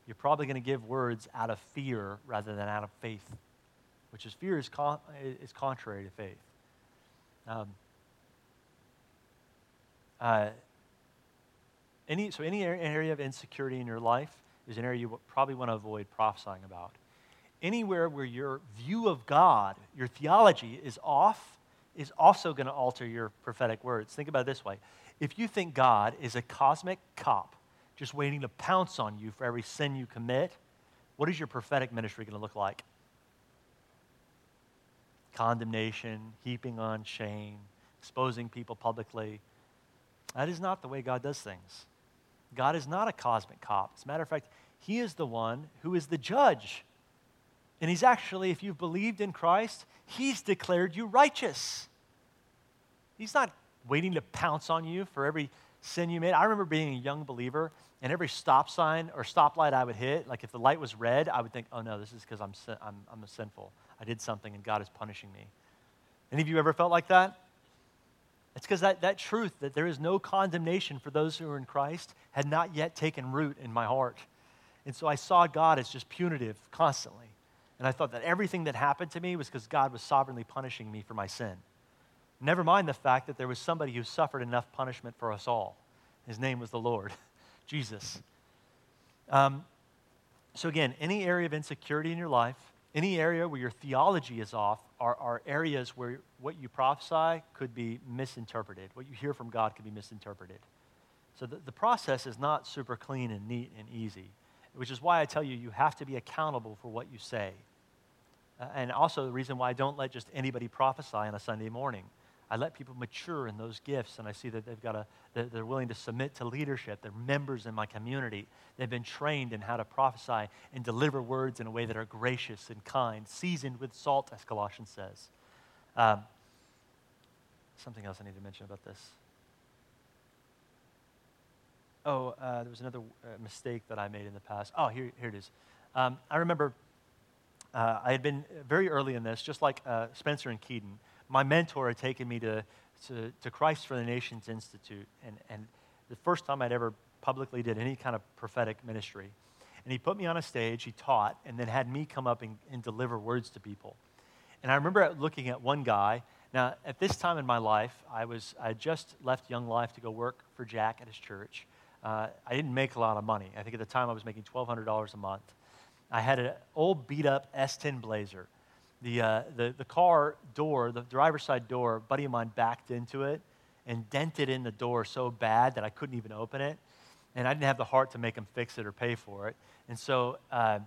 You're probably going to give words out of fear rather than out of faith, which is fear is con- is contrary to faith. Um, uh, any so any area of insecurity in your life is an area you probably want to avoid prophesying about. Anywhere where your view of God, your theology is off, is also going to alter your prophetic words. Think about it this way. If you think God is a cosmic cop just waiting to pounce on you for every sin you commit, what is your prophetic ministry going to look like? Condemnation, heaping on shame, exposing people publicly. That is not the way God does things. God is not a cosmic cop. As a matter of fact, he is the one who is the judge. And he's actually, if you've believed in Christ, he's declared you righteous. He's not waiting to pounce on you for every sin you made. I remember being a young believer, and every stop sign or stoplight I would hit, like if the light was red, I would think, oh no, this is because I'm, sin- I'm, I'm a sinful. I did something and God is punishing me. Any of you ever felt like that? It's because that, that truth that there is no condemnation for those who are in Christ had not yet taken root in my heart. And so I saw God as just punitive constantly. And I thought that everything that happened to me was because God was sovereignly punishing me for my sin. Never mind the fact that there was somebody who suffered enough punishment for us all. His name was the Lord, Jesus. Um, so again, any area of insecurity in your life, Any area where your theology is off are, are areas where what you prophesy could be misinterpreted. What you hear from God could be misinterpreted. So the, the process is not super clean and neat and easy, which is why I tell you, you have to be accountable for what you say. Uh, and also the reason why I don't let just anybody prophesy on a Sunday morning. I let people mature in those gifts, and I see that they've got a, they're willing to submit to leadership. They're members in my community. They've been trained in how to prophesy and deliver words in a way that are gracious and kind, seasoned with salt, as Colossians says. Um, something else I need to mention about this. Oh, uh, there was another uh, mistake that I made in the past. Oh, here, here it is. Um, I remember uh, I had been very early in this, just like uh, Spencer and Keaton. My mentor had taken me to, to, to Christ for the Nations Institute, and, and the first time I'd ever publicly did any kind of prophetic ministry. And he put me on a stage, he taught, and then had me come up and, and deliver words to people. And I remember looking at one guy. Now, at this time in my life, I was I just left Young Life to go work for Jack at his church. Uh, I didn't make a lot of money. I think at the time I was making twelve hundred dollars a month. I had an old beat-up S ten Blazer. The, uh, the the car door, the driver's side door, a buddy of mine backed into it and dented in the door so bad that I couldn't even open it. And I didn't have the heart to make him fix it or pay for it. And so uh,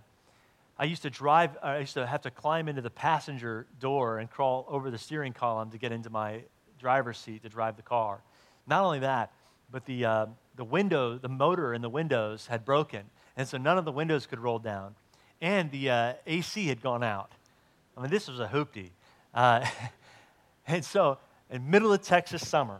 I used to drive, I used to have to climb into the passenger door and crawl over the steering column to get into my driver's seat to drive the car. Not only that, but the, uh, the window, the motor in the windows had broken. And so none of the windows could roll down. And the uh, A C had gone out. I mean, this was a hoopty. Uh, and so, in middle of Texas summer,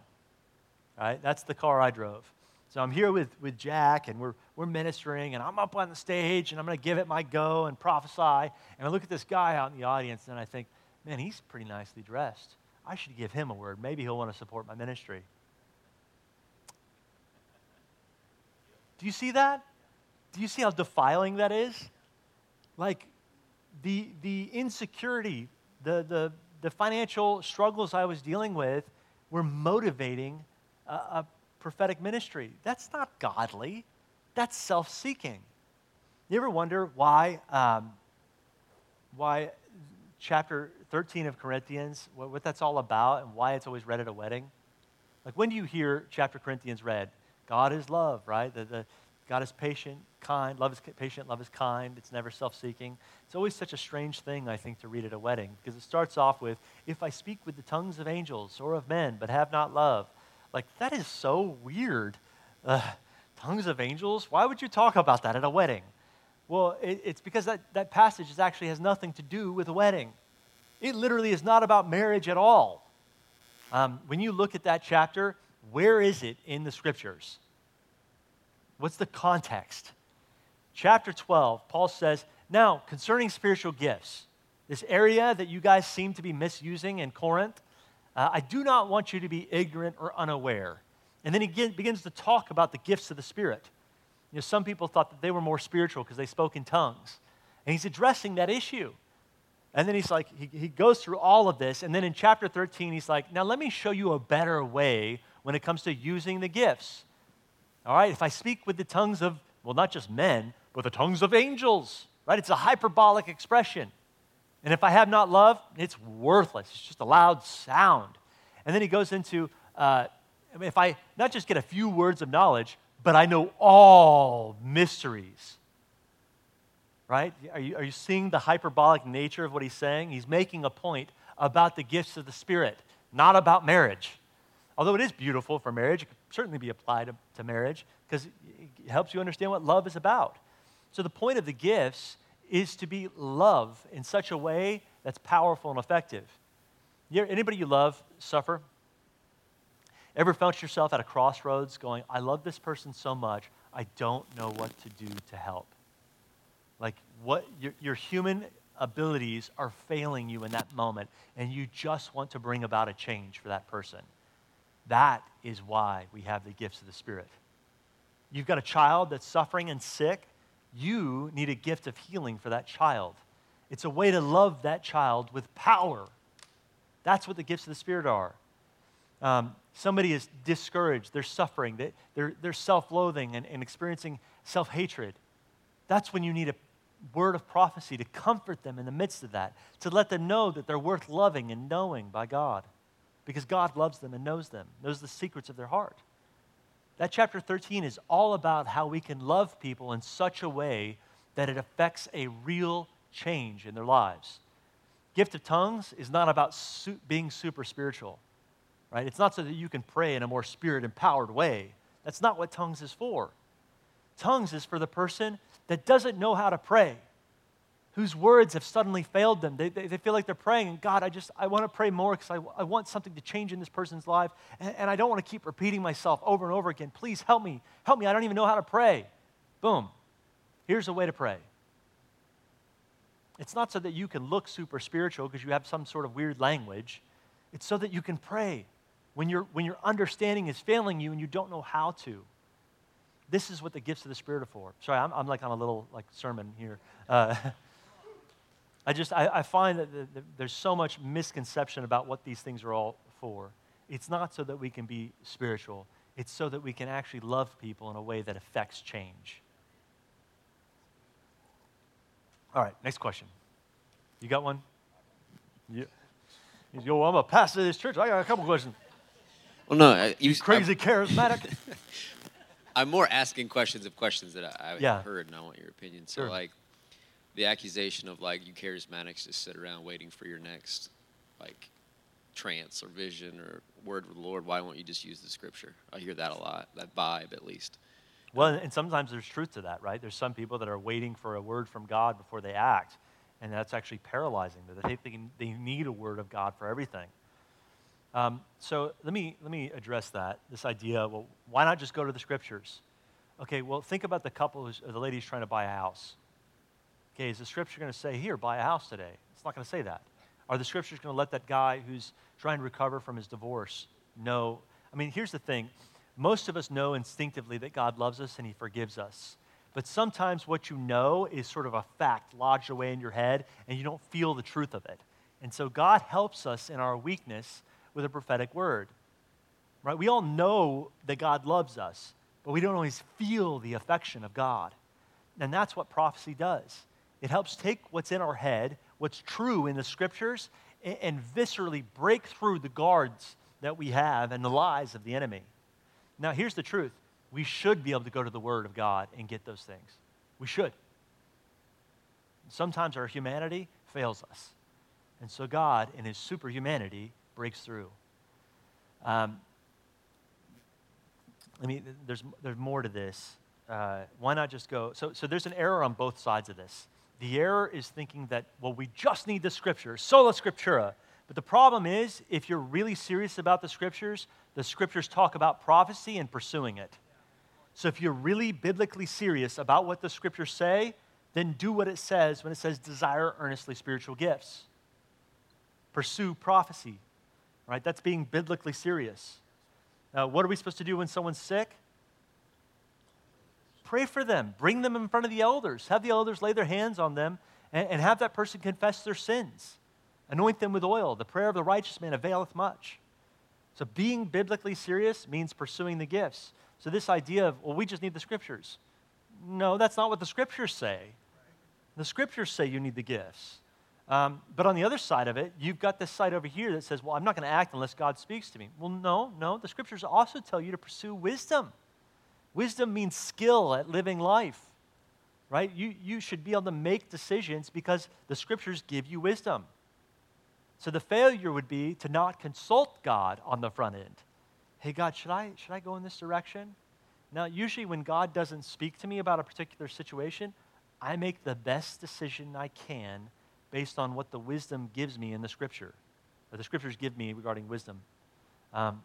right? That's the car I drove. So I'm here with, with Jack, and we're we're ministering, and I'm up on the stage, and I'm going to give it my go and prophesy. And I look at this guy out in the audience, and I think, man, he's pretty nicely dressed. I should give him a word. Maybe he'll want to support my ministry. Do you see that? Do you see how defiling that is? Like, The the insecurity, the, the the financial struggles I was dealing with were motivating a, a prophetic ministry. That's not godly. That's self-seeking. You ever wonder why um, why chapter thirteen of Corinthians, what, what that's all about and why it's always read at a wedding? Like, when do you hear chapter Corinthians read? God is love, right? The, the, God is patient, kind. Love is patient. Love is kind. It's never self-seeking. It's always such a strange thing, I think, to read at a wedding, because it starts off with, if I speak with the tongues of angels or of men, but have not love. Like, that is so weird. Uh, tongues of angels? Why would you talk about that at a wedding? Well, it, it's because that, that passage is actually has nothing to do with a wedding. It literally is not about marriage at all. Um, when you look at that chapter, where is it in the scriptures? What's the context? Chapter twelve, Paul says, now, concerning spiritual gifts, this area that you guys seem to be misusing in Corinth, uh, I do not want you to be ignorant or unaware. And then he get, begins to talk about the gifts of the Spirit. You know, some people thought that they were more spiritual because they spoke in tongues. And he's addressing that issue. And then he's like, he, he goes through all of this. And then in chapter thirteen, he's like, now let me show you a better way when it comes to using the gifts. All right, if I speak with the tongues of, well, not just men, but the tongues of angels, right? It's a hyperbolic expression. And if I have not love, it's worthless. It's just a loud sound. And then he goes into, uh, if I not just get a few words of knowledge, but I know all mysteries, right? Are you, are you seeing the hyperbolic nature of what he's saying? He's making a point about the gifts of the Spirit, not about marriage. Although it is beautiful for marriage, it could certainly be applied to, to marriage because it helps you understand what love is about. So the point of the gifts is to be love in such a way that's powerful and effective. You ever, anybody you love suffer? Ever felt yourself at a crossroads going, I love this person so much, I don't know what to do to help? Like, what your, your human abilities are failing you in that moment, and you just want to bring about a change for that person. That is why we have the gifts of the Spirit. You've got a child that's suffering and sick. You need a gift of healing for that child. It's a way to love that child with power. That's what the gifts of the Spirit are. Um, somebody is discouraged. They're suffering. They, they're, they're self-loathing and, and experiencing self-hatred. That's when you need a word of prophecy to comfort them in the midst of that, to let them know that they're worth loving and knowing by God, because God loves them and knows them, knows the secrets of their heart. That chapter thirteen is all about how we can love people in such a way that it affects a real change in their lives. Gift of tongues is not about su- being super spiritual, right? It's not so that you can pray in a more spirit-empowered way. That's not what tongues is for. Tongues is for the person that doesn't know how to pray, whose words have suddenly failed them. They, they, they feel like they're praying, and God, I just, I want to pray more because I, I want something to change in this person's life, and, and I don't want to keep repeating myself over and over again. Please help me. Help me. I don't even know how to pray. Boom. Here's a way to pray. It's not so that you can look super spiritual because you have some sort of weird language. It's so that you can pray when, you're, when your understanding is failing you and you don't know how to. This is what the gifts of the Spirit are for. Sorry, I'm, I'm like on a little like sermon here. Uh, I just, I, I find that the, the, there's so much misconception about what these things are all for. It's not so that we can be spiritual. It's so that we can actually love people in a way that affects change. All right, next question. You got one? Yeah. He's going, well, I'm a pastor of this church. I got a couple questions. Well, no. I, you, crazy I'm, charismatic. I'm more asking questions of questions that I, I've yeah. heard, and I want your opinion. So, sure. like, the accusation of, like, you charismatics just sit around waiting for your next, like, trance or vision or word of the Lord. Why won't you just use the Scripture? I hear that a lot, that vibe at least. Well, and sometimes there's truth to that, right? There's some people that are waiting for a word from God before they act, and that's actually paralyzing. They think they need a word of God for everything. Um, so let me let me address that, this idea, well, why not just go to the Scriptures? Okay, well, think about the couple, who's, or the lady who's trying to buy a house. Okay, is the Scripture going to say, here, buy a house today? It's not going to say that. Are the Scriptures going to let that guy who's trying to recover from his divorce know? I mean, here's the thing. Most of us know instinctively that God loves us and He forgives us. But sometimes what you know is sort of a fact lodged away in your head, and you don't feel the truth of it. And so God helps us in our weakness with a prophetic word. Right? We all know that God loves us, but we don't always feel the affection of God. And that's what prophecy does. It helps take what's in our head, what's true in the Scriptures, and viscerally break through the guards that we have and the lies of the enemy. Now, here's the truth. We should be able to go to the Word of God and get those things. We should. Sometimes our humanity fails us. And so God, in His superhumanity, breaks through. Um, I mean, there's there's more to this. Uh, why not just go? So, so there's an error on both sides of this. The error is thinking that, well, we just need the Scripture, sola scriptura. But the problem is, if you're really serious about the Scriptures, the Scriptures talk about prophecy and pursuing it. So if you're really biblically serious about what the Scriptures say, then do what it says when it says desire earnestly spiritual gifts. Pursue prophecy, right? That's being biblically serious. Now, what are we supposed to do when someone's sick? Pray for them. Bring them in front of the elders. Have the elders lay their hands on them and, and have that person confess their sins. Anoint them with oil. The prayer of the righteous man availeth much. So being biblically serious means pursuing the gifts. So this idea of, well, we just need the Scriptures. No, that's not what the Scriptures say. The Scriptures say you need the gifts. Um, but on the other side of it, you've got this side over here that says, well, I'm not going to act unless God speaks to me. Well, no, no. The Scriptures also tell you to pursue wisdom. Wisdom means skill at living life, right? You, you should be able to make decisions because the Scriptures give you wisdom. So the failure would be to not consult God on the front end. Hey, God, should I should I go in this direction? Now, usually when God doesn't speak to me about a particular situation, I make the best decision I can based on what the wisdom gives me in the Scripture, or the Scriptures give me regarding wisdom. Um,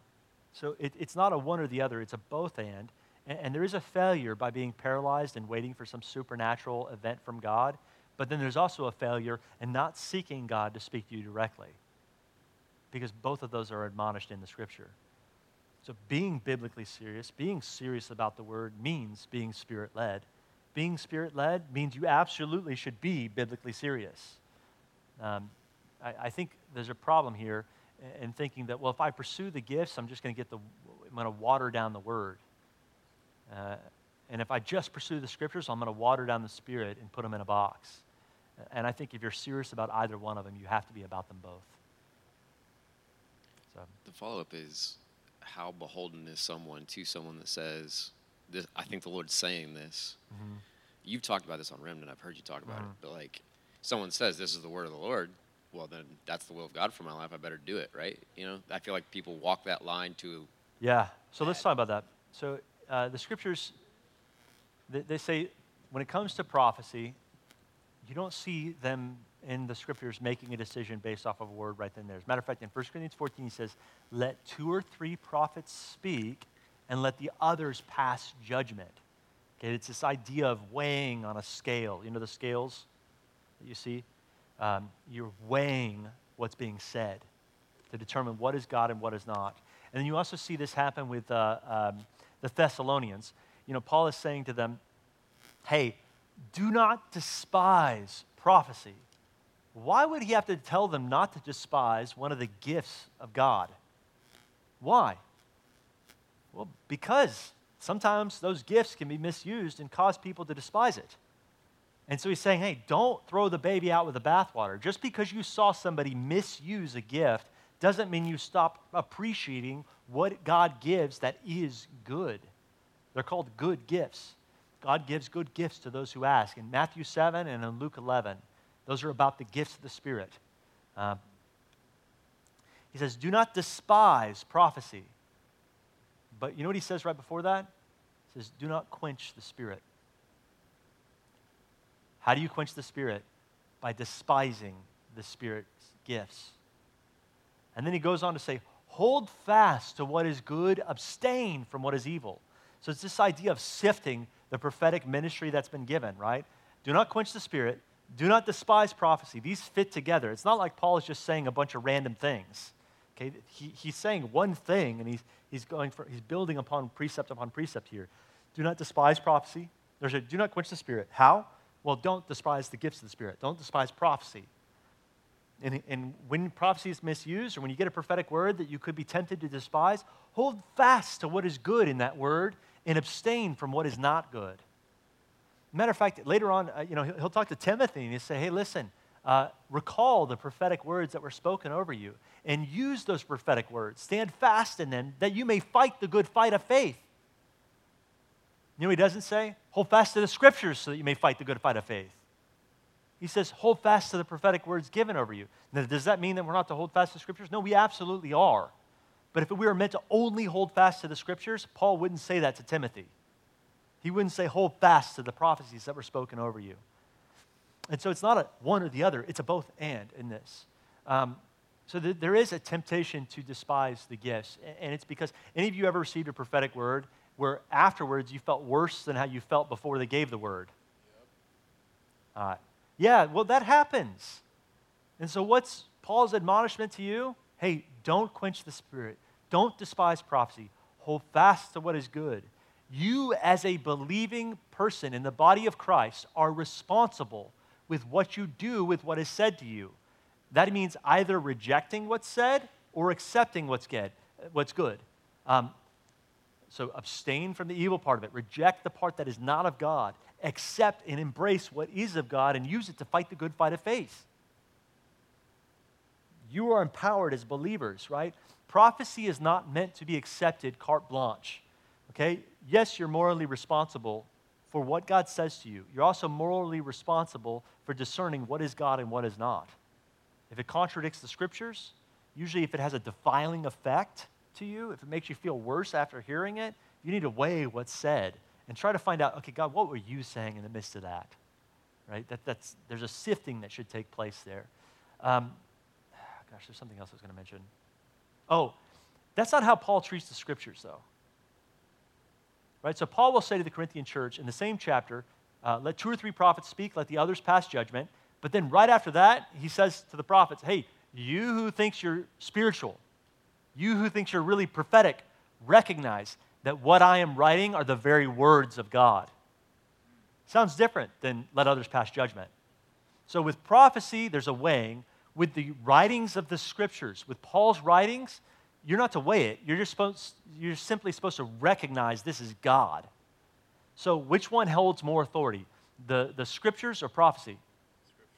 so it, it's not a one or the other, it's a both and. and. And there is a failure by being paralyzed and waiting for some supernatural event from God. But then there's also a failure in not seeking God to speak to you directly, because both of those are admonished in the Scripture. So being biblically serious, being serious about the Word means being Spirit-led. Being Spirit-led means you absolutely should be biblically serious. Um, I, I think there's a problem here in thinking that, well, if I pursue the gifts, I'm just going to get the, I'm going to water down the Word. Uh, And if I just pursue the scriptures, I'm going to water down the Spirit and put them in a box. And I think if you're serious about either one of them, you have to be about them both. So the follow-up is, how beholden is someone to someone that says, this, I think the Lord's saying this. Mm-hmm. You've talked about this on Remnant. I've heard you talk about mm-hmm. it. But like, someone says, this is the word of the Lord. Well, then that's the will of God for my life. I better do it, right? You know, I feel like people walk that line to. Yeah. So that. Let's talk about that. So uh, the scriptures, they, they say when it comes to prophecy, you don't see them in the scriptures making a decision based off of a word right then and there. As a matter of fact, in First Corinthians fourteen, he says, let two or three prophets speak and let the others pass judgment. Okay, it's this idea of weighing on a scale. You know the scales that you see? Um, you're weighing what's being said to determine what is God and what is not. And then you also see this happen with uh, um, the Thessalonians. You know, Paul is saying to them, hey, do not despise prophecy. Why would he have to tell them not to despise one of the gifts of God? Why? Well, because sometimes those gifts can be misused and cause people to despise it. And so he's saying, hey, don't throw the baby out with the bathwater. Just because you saw somebody misuse a gift doesn't mean you stop appreciating what God gives that is good. They're called good gifts. God gives good gifts to those who ask. In Matthew seven and in Luke eleven, those are about the gifts of the Spirit. Um, he says, do not despise prophecy. But you know what he says right before that? He says, do not quench the Spirit. How do you quench the Spirit? By despising the Spirit's gifts. And then he goes on to say, hold fast to what is good, abstain from what is evil. So it's this idea of sifting the prophetic ministry that's been given, right? Do not quench the Spirit. Do not despise prophecy. These fit together. It's not like Paul is just saying a bunch of random things. Okay, he, he's saying one thing, and he's he's going for he's building upon precept upon precept here. Do not despise prophecy. There's a do not quench the Spirit. How? Well, don't despise the gifts of the Spirit. Don't despise prophecy. And, and when prophecy is misused, or when you get a prophetic word that you could be tempted to despise, hold fast to what is good in that word and abstain from what is not good. Matter of fact, later on, uh, you know, he'll, he'll talk to Timothy and he'll say, hey, listen, uh, recall the prophetic words that were spoken over you and use those prophetic words. Stand fast in them that you may fight the good fight of faith. You know what he doesn't say? Hold fast to the scriptures so that you may fight the good fight of faith. He says, hold fast to the prophetic words given over you. Now, does that mean that we're not to hold fast to the scriptures? No, we absolutely are. But if we were meant to only hold fast to the scriptures, Paul wouldn't say that to Timothy. He wouldn't say, hold fast to the prophecies that were spoken over you. And so it's not a one or the other, it's a both and in this. Um, so th- there is a temptation to despise the gifts. And it's because, any of you ever received a prophetic word where afterwards you felt worse than how you felt before they gave the word? Yep. All right. Yeah, well, that happens. And so what's Paul's admonishment to you? Hey, don't quench the Spirit. Don't despise prophecy. Hold fast to what is good. You, as a believing person in the body of Christ, are responsible with what you do with what is said to you. That means either rejecting what's said or accepting what's good. What's good. Um, so abstain from the evil part of it. Reject the part that is not of God. Accept and embrace what is of God and use it to fight the good fight of faith. You are empowered as believers, right? Prophecy is not meant to be accepted carte blanche, okay? Yes, you're morally responsible for what God says to you. You're also morally responsible for discerning what is God and what is not. If it contradicts the scriptures, usually if it has a defiling effect to you, if it makes you feel worse after hearing it, you need to weigh what's said and try to find out, okay, God, what were you saying in the midst of that, right? That that's there's a sifting that should take place there. Um, gosh, there's something else I was going to mention. Oh, that's not how Paul treats the scriptures, though. Right? So Paul will say to the Corinthian church in the same chapter, uh, let two or three prophets speak, let the others pass judgment. But then right after that, he says to the prophets, hey, you who thinks you're spiritual, you who thinks you're really prophetic, recognize that what I am writing are the very words of God. Sounds different than let others pass judgment. So with prophecy, there's a weighing. With the writings of the scriptures, with Paul's writings, you're not to weigh it. You're just supposed, you're simply supposed to recognize this is God. So which one holds more authority, the, the scriptures or prophecy?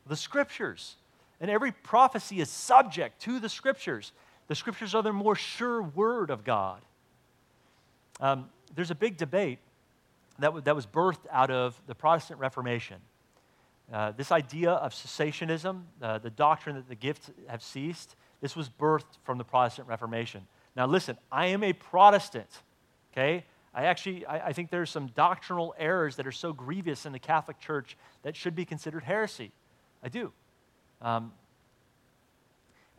The scriptures. And every prophecy is subject to the scriptures. The scriptures are the more sure word of God. Um, there's a big debate that, w- that was birthed out of the Protestant Reformation. Uh, this idea of cessationism, uh, the doctrine that the gifts have ceased, this was birthed from the Protestant Reformation. Now listen, I am a Protestant, okay? I actually, I, I think there's some doctrinal errors that are so grievous in the Catholic Church that should be considered heresy. I do. Um,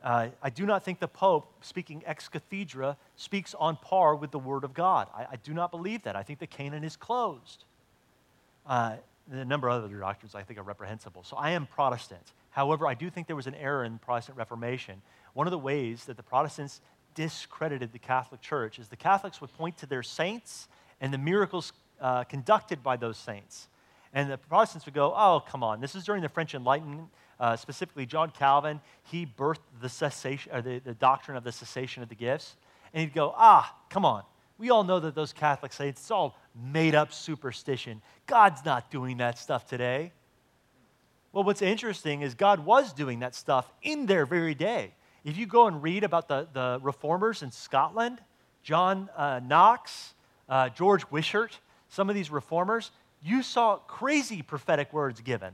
uh, I do not think the Pope, speaking ex cathedra, speaks on par with the Word of God. I, I do not believe that. I think the canon is closed. Uh, a number of other doctrines I think are reprehensible. So I am Protestant. However, I do think there was an error in the Protestant Reformation. One of the ways that the Protestants discredited the Catholic Church is the Catholics would point to their saints and the miracles uh, conducted by those saints. And the Protestants would go, oh, come on, this is during the French Enlightenment. Uh, specifically, John Calvin, he birthed the cessation, or the, the doctrine of the cessation of the gifts. And he'd go, ah, come on. We all know that those Catholic saints, it's all made-up superstition. God's not doing that stuff today. Well, what's interesting is God was doing that stuff in their very day. If you go and read about the, the reformers in Scotland, John uh, Knox, uh, George Wishart, some of these reformers, you saw crazy prophetic words given.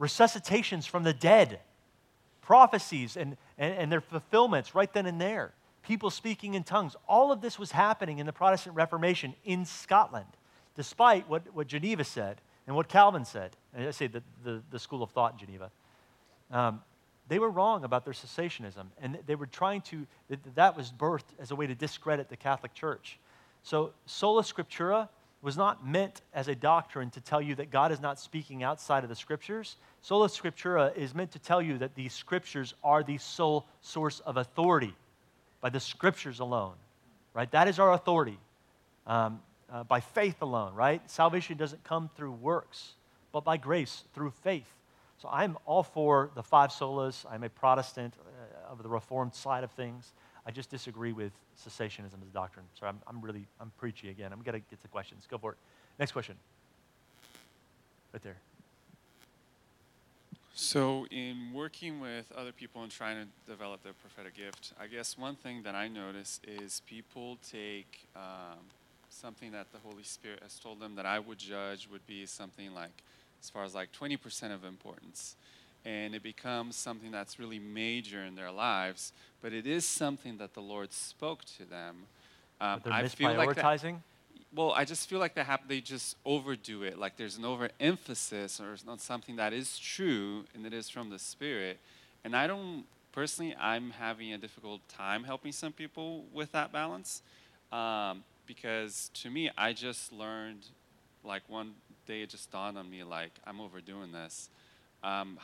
Resuscitations from the dead, prophecies and, and, and their fulfillments right then and there, people speaking in tongues. All of this was happening in the Protestant Reformation in Scotland, despite what, what Geneva said and what Calvin said. And I say the, the, the school of thought in Geneva. Um, they were wrong about their cessationism, and they were trying to, that was birthed as a way to discredit the Catholic Church. So sola scriptura was not meant as a doctrine to tell you that God is not speaking outside of the Scriptures. Sola Scriptura is meant to tell you that the Scriptures are the sole source of authority by the Scriptures alone, right? That is our authority um, uh, by faith alone, right? Salvation doesn't come through works, but by grace through faith. So I'm all for the five solas. I'm a Protestant uh, of the Reformed side of things. I just disagree with cessationism as a doctrine. So I'm, I'm really, I'm preachy again. I'm going to get to questions. Go for it. Next question. Right there. So in working with other people and trying to develop their prophetic gift, I guess one thing that I notice is people take um, something that the Holy Spirit has told them that I would judge would be something like, as far as like twenty percent of importance. And it becomes something that's really major in their lives, but it is something that the Lord spoke to them. Um, but they're misprioritizing? Like that, well, I just feel like they, have, they just overdo it. Like there's an overemphasis or it's not something that is true and it is from the Spirit. And I don't, personally, I'm having a difficult time helping some people with that balance um, because to me, I just learned, like one day it just dawned on me, like I'm overdoing this. Um,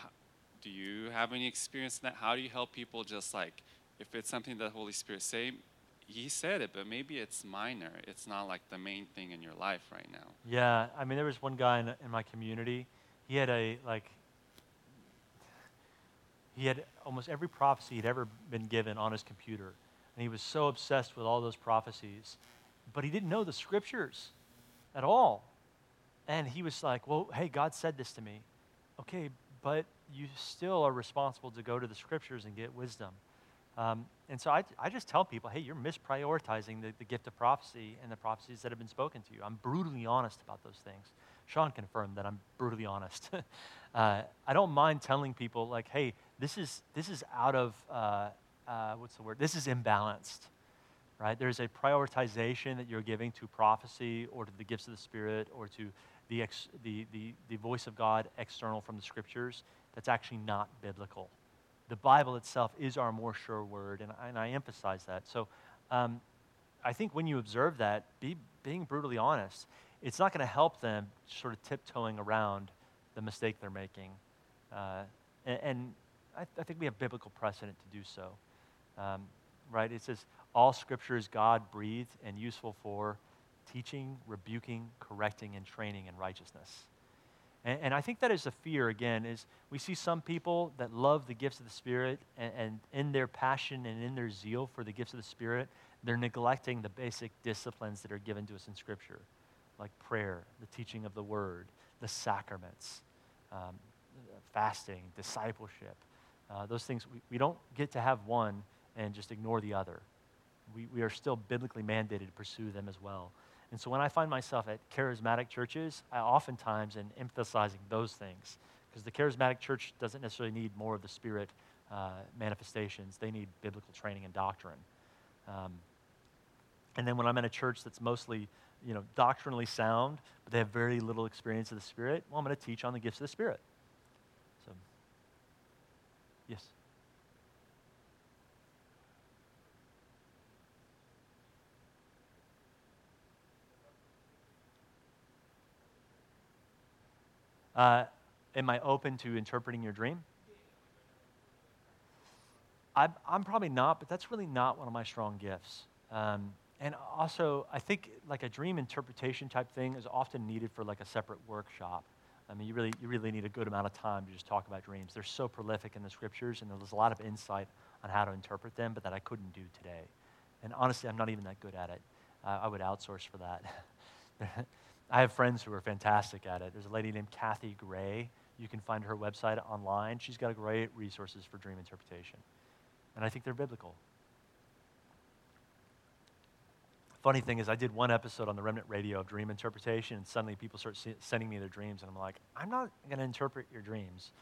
Do you have any experience in that? How do you help people just like, if it's something that the Holy Spirit say, he said it, but maybe it's minor. It's not like the main thing in your life right now. Yeah, I mean, there was one guy in, in my community. He had a, like, he had almost every prophecy he'd ever been given on his computer. And he was so obsessed with all those prophecies. But he didn't know the scriptures at all. And he was like, well, hey, God said this to me. Okay, but you still are responsible to go to the scriptures and get wisdom. Um, and so I, I just tell people, hey, you're misprioritizing the, the gift of prophecy and the prophecies that have been spoken to you. I'm brutally honest about those things. Sean confirmed that I'm brutally honest. uh, I don't mind telling people like, hey, this is this is out of, uh, uh, what's the word? This is imbalanced, right? There's a prioritization that you're giving to prophecy or to the gifts of the Spirit or to the ex, the, the, the voice of God external from the scriptures. That's actually not biblical. The Bible itself is our more sure word, and, and I emphasize that. So um, I think when you observe that, be, being brutally honest, it's not going to help them sort of tiptoeing around the mistake they're making. Uh, and and I, th- I think we have biblical precedent to do so, um, right? It says, all scripture is God-breathed and useful for teaching, rebuking, correcting, and training in righteousness. And, and I think that is the fear, again, is we see some people that love the gifts of the Spirit and, and in their passion and in their zeal for the gifts of the Spirit, they're neglecting the basic disciplines that are given to us in Scripture. like prayer, the teaching of the word, the sacraments, um, fasting, discipleship. Uh, those things, we, we don't get to have one and just ignore the other. We we are still biblically mandated to pursue them as well. And so when I find myself at charismatic churches, I oftentimes am emphasizing those things, because the charismatic church doesn't necessarily need more of the Spirit uh, manifestations. They need biblical training and doctrine. Um, and then when I'm in a church that's mostly, you know, doctrinally sound, but they have very little experience of the Spirit, well, I'm going to teach on the gifts of the Spirit. So, yes. Uh, am I open to interpreting your dream? I'm, I'm probably not, but that's really not one of my strong gifts. Um, and also, I think like a dream interpretation type thing is often needed for like a separate workshop. I mean, you really you really need a good amount of time to just talk about dreams. They're so prolific in the scriptures, and there's a lot of insight on how to interpret them, but that I couldn't do today. And honestly, I'm not even that good at it. Uh, I would outsource for that. I have friends who are fantastic at it. There's a lady named Kathy Gray. You can find her website online. She's got great resources for dream interpretation. And I think they're biblical. Funny thing is, I did one episode on the Remnant Radio of dream interpretation, and suddenly people start se- sending me their dreams, and I'm like, I'm not going to interpret your dreams.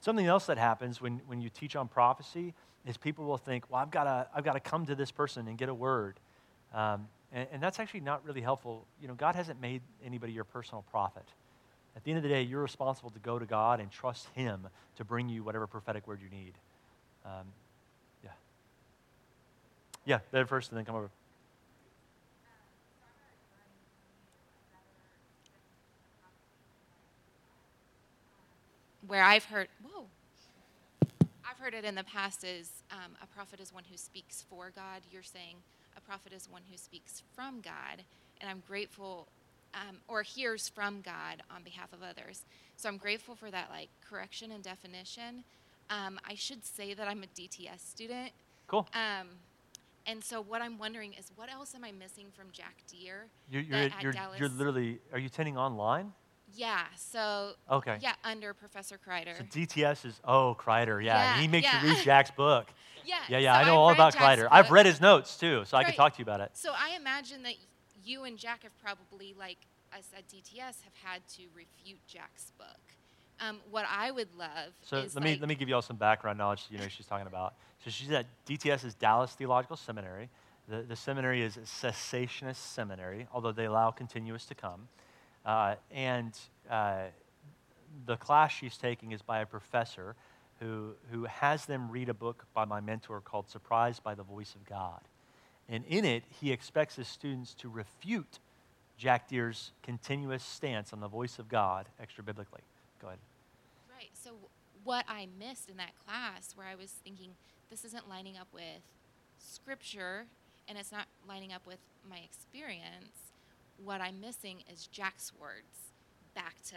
Something else that happens when, when you teach on prophecy is people will think, well, I've got to I've got to come to this person and get a word. Um, And, and that's actually not really helpful. You know, God hasn't made anybody your personal prophet. At the end of the day, you're responsible to go to God and trust Him to bring you whatever prophetic word you need. Um, yeah. Yeah, there first and then come over. Where I've heard, whoa. I've heard it in the past is um, a prophet is one who speaks for God. You're saying, a prophet is one who speaks from God, and I'm grateful, um, or hears from God on behalf of others. So I'm grateful for that, like, correction and definition. Um, I should say that I'm a D T S student. Cool. Um, and so what I'm wondering is, what else am I missing from Jack Deere? You're you're, at you're, Dallas? You're literally, are you attending online? Yeah. So. Okay. Yeah, under Professor Kreider. So D T S is oh Kreider. Yeah, yeah he makes yeah. you read Jack's book. Yeah, yeah, yeah. So I know I've all about Jack's Kreider. Book. I've read his notes, too, so right. I can talk to you about it. So I imagine that you and Jack have probably, like us at D T S, have had to refute Jack's book. Um, what I would love so is So let like me let me give you all some background knowledge so you know what she's talking about. So she's at D T S's Dallas Theological Seminary. The, the seminary is a cessationist seminary, although they allow continuous to come. Uh, and uh, the class she's taking is by a professor who who has them read a book by my mentor called Surprised by the Voice of God. And in it, he expects his students to refute Jack Deere's continuous stance on the voice of God extra-biblically. Go ahead. Right, so what I missed in that class where I was thinking, this isn't lining up with Scripture, and it's not lining up with my experience, what I'm missing is Jack's words back to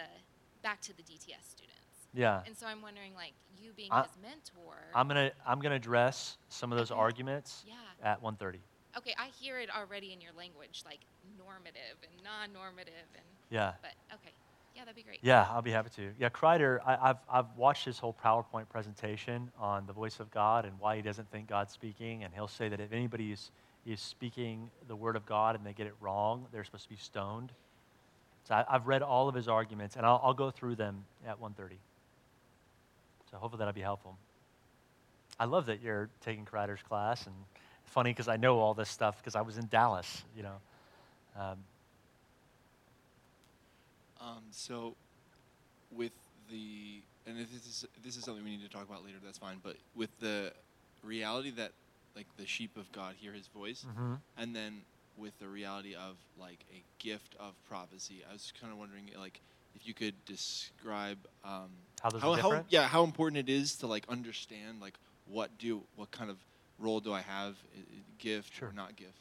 back to the D T S students. Yeah. And so I'm wondering, like, you being I, his mentor. I'm gonna I'm gonna address some of those okay. arguments yeah. at one thirty. Okay, I hear it already in your language, like normative and non-normative and yeah. But okay, yeah, that'd be great. Yeah, I'll be happy to. Yeah, Kreider, I, I've I've watched his whole PowerPoint presentation on the voice of God and why he doesn't think God's speaking, and he'll say that if anybody's is speaking the word of God and they get it wrong, they're supposed to be stoned. So I, I've read all of his arguments, and I'll, I'll go through them at one thirty. So hopefully that'll be helpful. I love that you're taking Kreider's class, and funny because I know all this stuff because I was in Dallas, you know. Um, um, so with the, and if this is, if this is something we need to talk about later, that's fine, but with the reality that like the sheep of God hear his voice, mm-hmm. and then with the reality of like a gift of prophecy, I was kind of wondering like if you could describe um, how, those how, are different? how yeah how important it is to like understand like what do what kind of role do I have, gift sure. or not gift.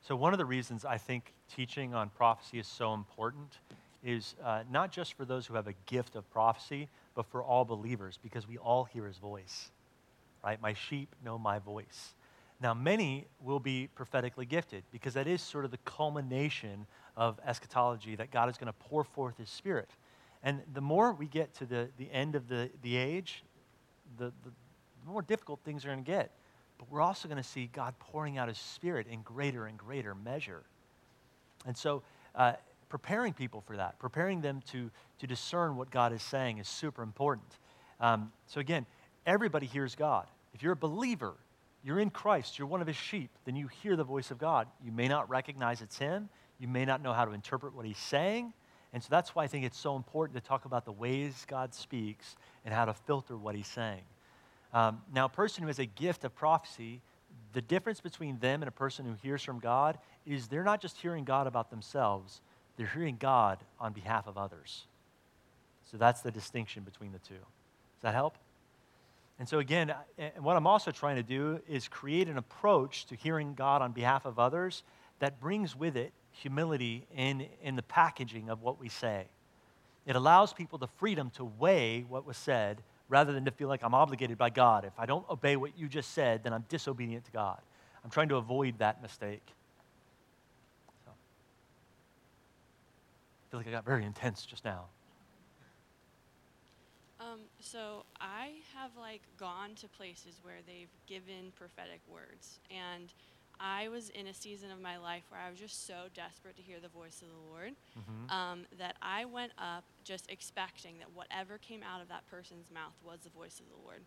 So one of the reasons I think teaching on prophecy is so important is uh, not just for those who have a gift of prophecy, but for all believers because we all hear his voice, right? My sheep know my voice. Now, many will be prophetically gifted because that is sort of the culmination of eschatology, that God is going to pour forth his Spirit. And the more we get to the, the end of the, the age, the, the more difficult things are going to get. But we're also going to see God pouring out his Spirit in greater and greater measure. And so uh, preparing people for that, preparing them to, to discern what God is saying is super important. Um, so again, everybody hears God. If you're a believer, you're in Christ, you're one of his sheep, then you hear the voice of God. You may not recognize it's him. You may not know how to interpret what he's saying. And so that's why I think it's so important to talk about the ways God speaks and how to filter what he's saying. Um, now, a person who has a gift of prophecy, the difference between them and a person who hears from God is they're not just hearing God about themselves. They're hearing God on behalf of others. So that's the distinction between the two. Does that help? And so again, what I'm also trying to do is create an approach to hearing God on behalf of others that brings with it humility in, in the packaging of what we say. It allows people the freedom to weigh what was said rather than to feel like I'm obligated by God. If I don't obey what you just said, then I'm disobedient to God. I'm trying to avoid that mistake. So, I feel like I got very intense just now. Um, so I have like gone to places where they've given prophetic words, and I was in a season of my life where I was just so desperate to hear the voice of the Lord, mm-hmm. um, that I went up just expecting that whatever came out of that person's mouth was the voice of the Lord.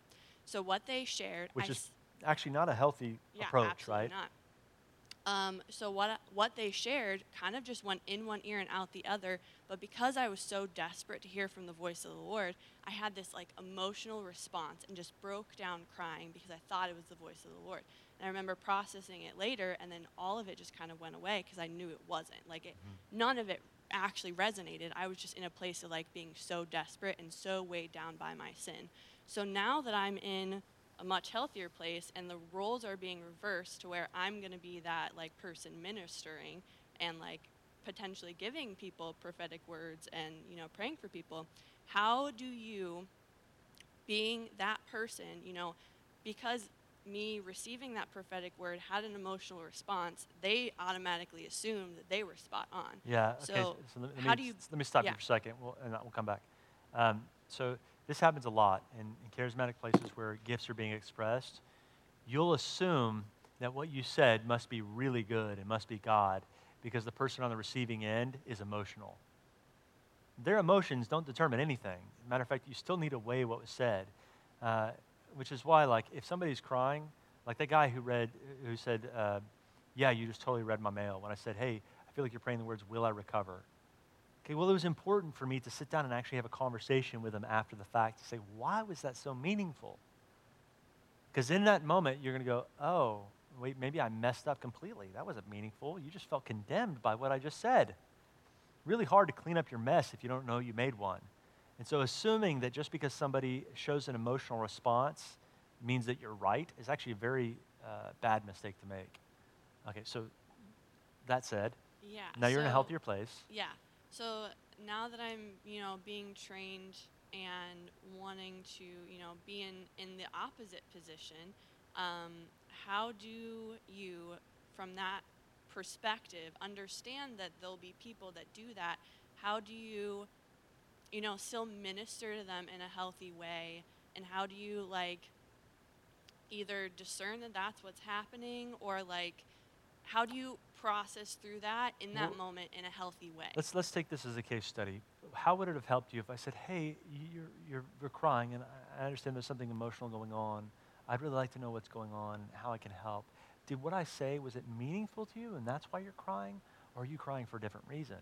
So what they shared, which I is actually not a healthy yeah, approach, absolutely right? Not. Um, so what what they shared kind of just went in one ear and out the other, but because I was so desperate to hear from the voice of the Lord, I had this like emotional response and just broke down crying because I thought it was the voice of the Lord. And I remember processing it later, and then all of it just kind of went away because I knew it wasn't. Like it, mm-hmm. none of it actually resonated. I was just in a place of like being so desperate and so weighed down by my sin. So now that I'm in a much healthier place and the roles are being reversed to where I'm going to be that like person ministering and like potentially giving people prophetic words and, you know, praying for people. How do you, being that person, you know, because me receiving that prophetic word had an emotional response, they automatically assumed that they were spot on. Yeah. So, okay. so let me, how do you, let me stop yeah. you for a second we'll, and we'll come back. Um, so This happens a lot in, in charismatic places where gifts are being expressed. You'll assume that what you said must be really good and must be God because the person on the receiving end is emotional. Their emotions don't determine anything. Matter of fact, you still need to weigh what was said, uh, which is why, like, if somebody's crying, like that guy who read, who said, uh, "Yeah, you just totally read my mail." When I said, "Hey, I feel like you're praying the words, 'Will I recover?'" Okay, well, it was important for me to sit down and actually have a conversation with them after the fact to say, why was that so meaningful? Because in that moment, you're going to go, oh, wait, maybe I messed up completely. That wasn't meaningful. You just felt condemned by what I just said. Really hard to clean up your mess if you don't know you made one. And so assuming that just because somebody shows an emotional response means that you're right is actually a very uh, bad mistake to make. Okay, so that said, yeah, now you're so, in a healthier place. Yeah. So now that I'm, you know, being trained and wanting to, you know, be in, in the opposite position, um, how do you, from that perspective, understand that there'll be people that do that? How do you, you know, still minister to them in a healthy way? And how do you, like, either discern that that's what's happening or, like, how do you process through that in that well, moment in a healthy way? Let's let's take this as a case study. How would it have helped you if I said, hey, you're, you're, you're crying, and I understand there's something emotional going on. I'd really like to know what's going on and how I can help. Did what I say, was it meaningful to you, and that's why you're crying, or are you crying for a different reason?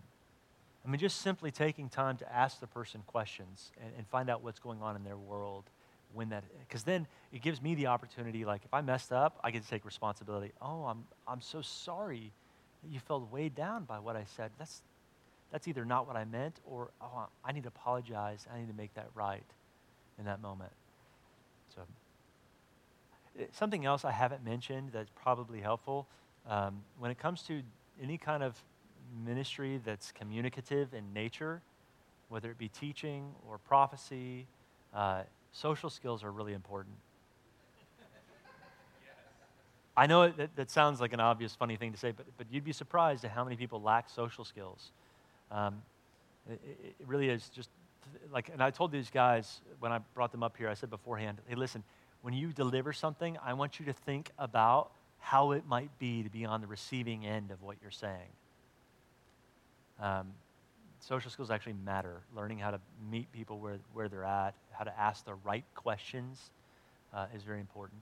I mean, just simply taking time to ask the person questions and, and find out what's going on in their world. When that, because then it gives me the opportunity, like if I messed up, I get to take responsibility. Oh, I'm I'm so sorry that you felt weighed down by what I said. That's that's either not what I meant or oh, I need to apologize. I need to make that right in that moment. So something else I haven't mentioned that's probably helpful, um, when it comes to any kind of ministry that's communicative in nature, whether it be teaching or prophecy, uh, social skills are really important. Yes. I know it, that, that sounds like an obvious, funny thing to say, but, but you'd be surprised at how many people lack social skills. Um, it, it really is just like, and I told these guys when I brought them up here, I said beforehand, hey, listen, when you deliver something, I want you to think about how it might be to be on the receiving end of what you're saying. Um, social skills actually matter. Learning how to meet people where, where they're at, how to ask the right questions uh, is very important.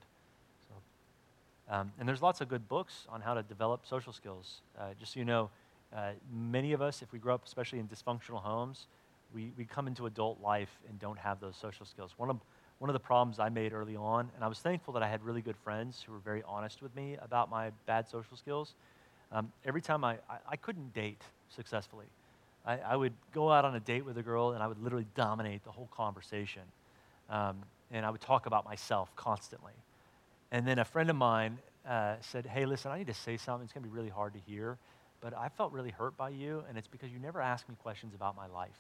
So, um, and there's lots of good books on how to develop social skills. Uh, just so you know, uh, many of us, if we grow up, especially in dysfunctional homes, we, we come into adult life and don't have those social skills. One of One of the problems I made early on, and I was thankful that I had really good friends who were very honest with me about my bad social skills. Um, every time I, I, I couldn't date successfully. I, I would go out on a date with a girl, and I would literally dominate the whole conversation. Um, and I would talk about myself constantly. And then a friend of mine uh, said, hey, listen, I need to say something. It's going to be really hard to hear, but I felt really hurt by you, and it's because you never asked me questions about my life.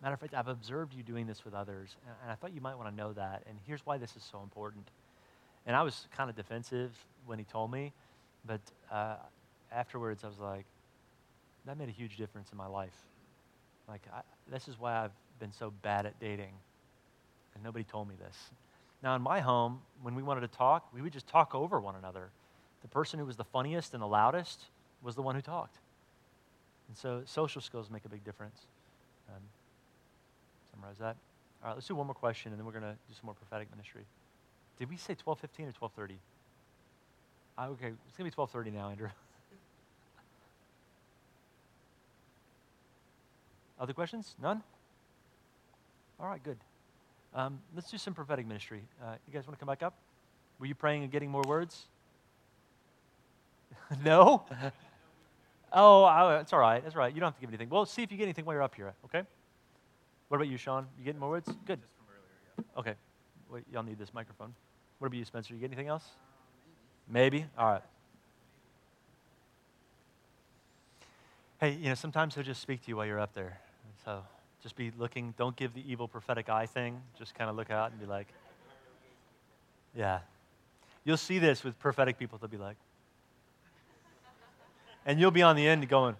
Matter of fact, I've observed you doing this with others, and I thought you might want to know that, and here's why this is so important. And I was kind of defensive when he told me, but uh, afterwards I was like, that made a huge difference in my life. Like, I, this is why I've been so bad at dating, and nobody told me this. Now, in my home, when we wanted to talk, we would just talk over one another. The person who was the funniest and the loudest was the one who talked. And so social skills make a big difference. Um, Summarize that. All right, let's do one more question, and then we're going to do some more prophetic ministry. Did we say twelve fifteen or twelve thirty? I, okay, it's going to be twelve thirty now, Andrew. Other questions? None? All right, good. Um, let's do some prophetic ministry. Uh, you guys want to come back up? Were you praying and getting more words? No? Oh, I, it's all right. That's all right. You don't have to give anything. Well, see if you get anything while you're up here, okay? What about you, Sean? You getting more words? Good. Just from earlier, yeah. Okay. Wait, y'all need this microphone. What about you, Spencer? You get anything else? Uh, maybe. maybe? All right. Hey, you know, sometimes he'll just speak to you while you're up there. So just be looking. Don't give the evil prophetic eye thing. Just kind of look out and be like, yeah. You'll see this with prophetic people. They'll be like, and you'll be on the end going,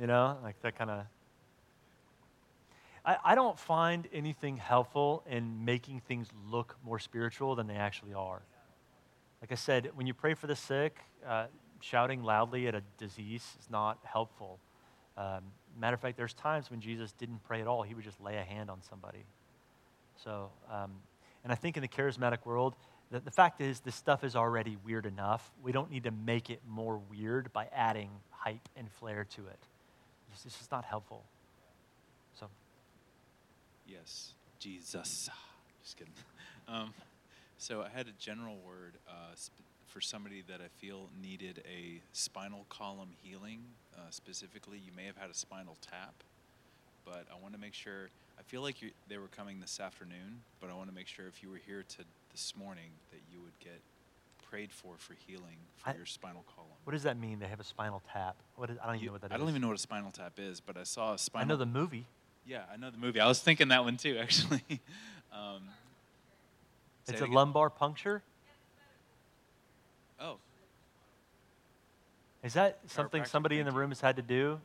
you know, like that kind of. I don't find anything helpful in making things look more spiritual than they actually are. Like I said, when you pray for the sick, uh, shouting loudly at a disease is not helpful. Um, matter of fact, there's times when Jesus didn't pray at all. He would just lay a hand on somebody. So, um, and I think in the charismatic world, the, the fact is this stuff is already weird enough. We don't need to make it more weird by adding hype and flair to it. It's, it's just not helpful. So. Yes, Jesus. Just kidding. Um, so I had a general word uh, sp- for somebody that I feel needed a spinal column healing. Uh, specifically, you may have had a spinal tap, but I want to make sure. I feel like you, they were coming this afternoon, but I want to make sure if you were here to this morning that you would get prayed for for healing for I, your spinal column. What does that mean? They have a spinal tap. What is, I don't even you, know what that I is. I don't even know what a spinal tap is, but I saw a spinal. I know the movie. Yeah, I know the movie. I was thinking that one too, actually. Um, it's a lumbar puncture? Oh. Is that something somebody in the room has had to do?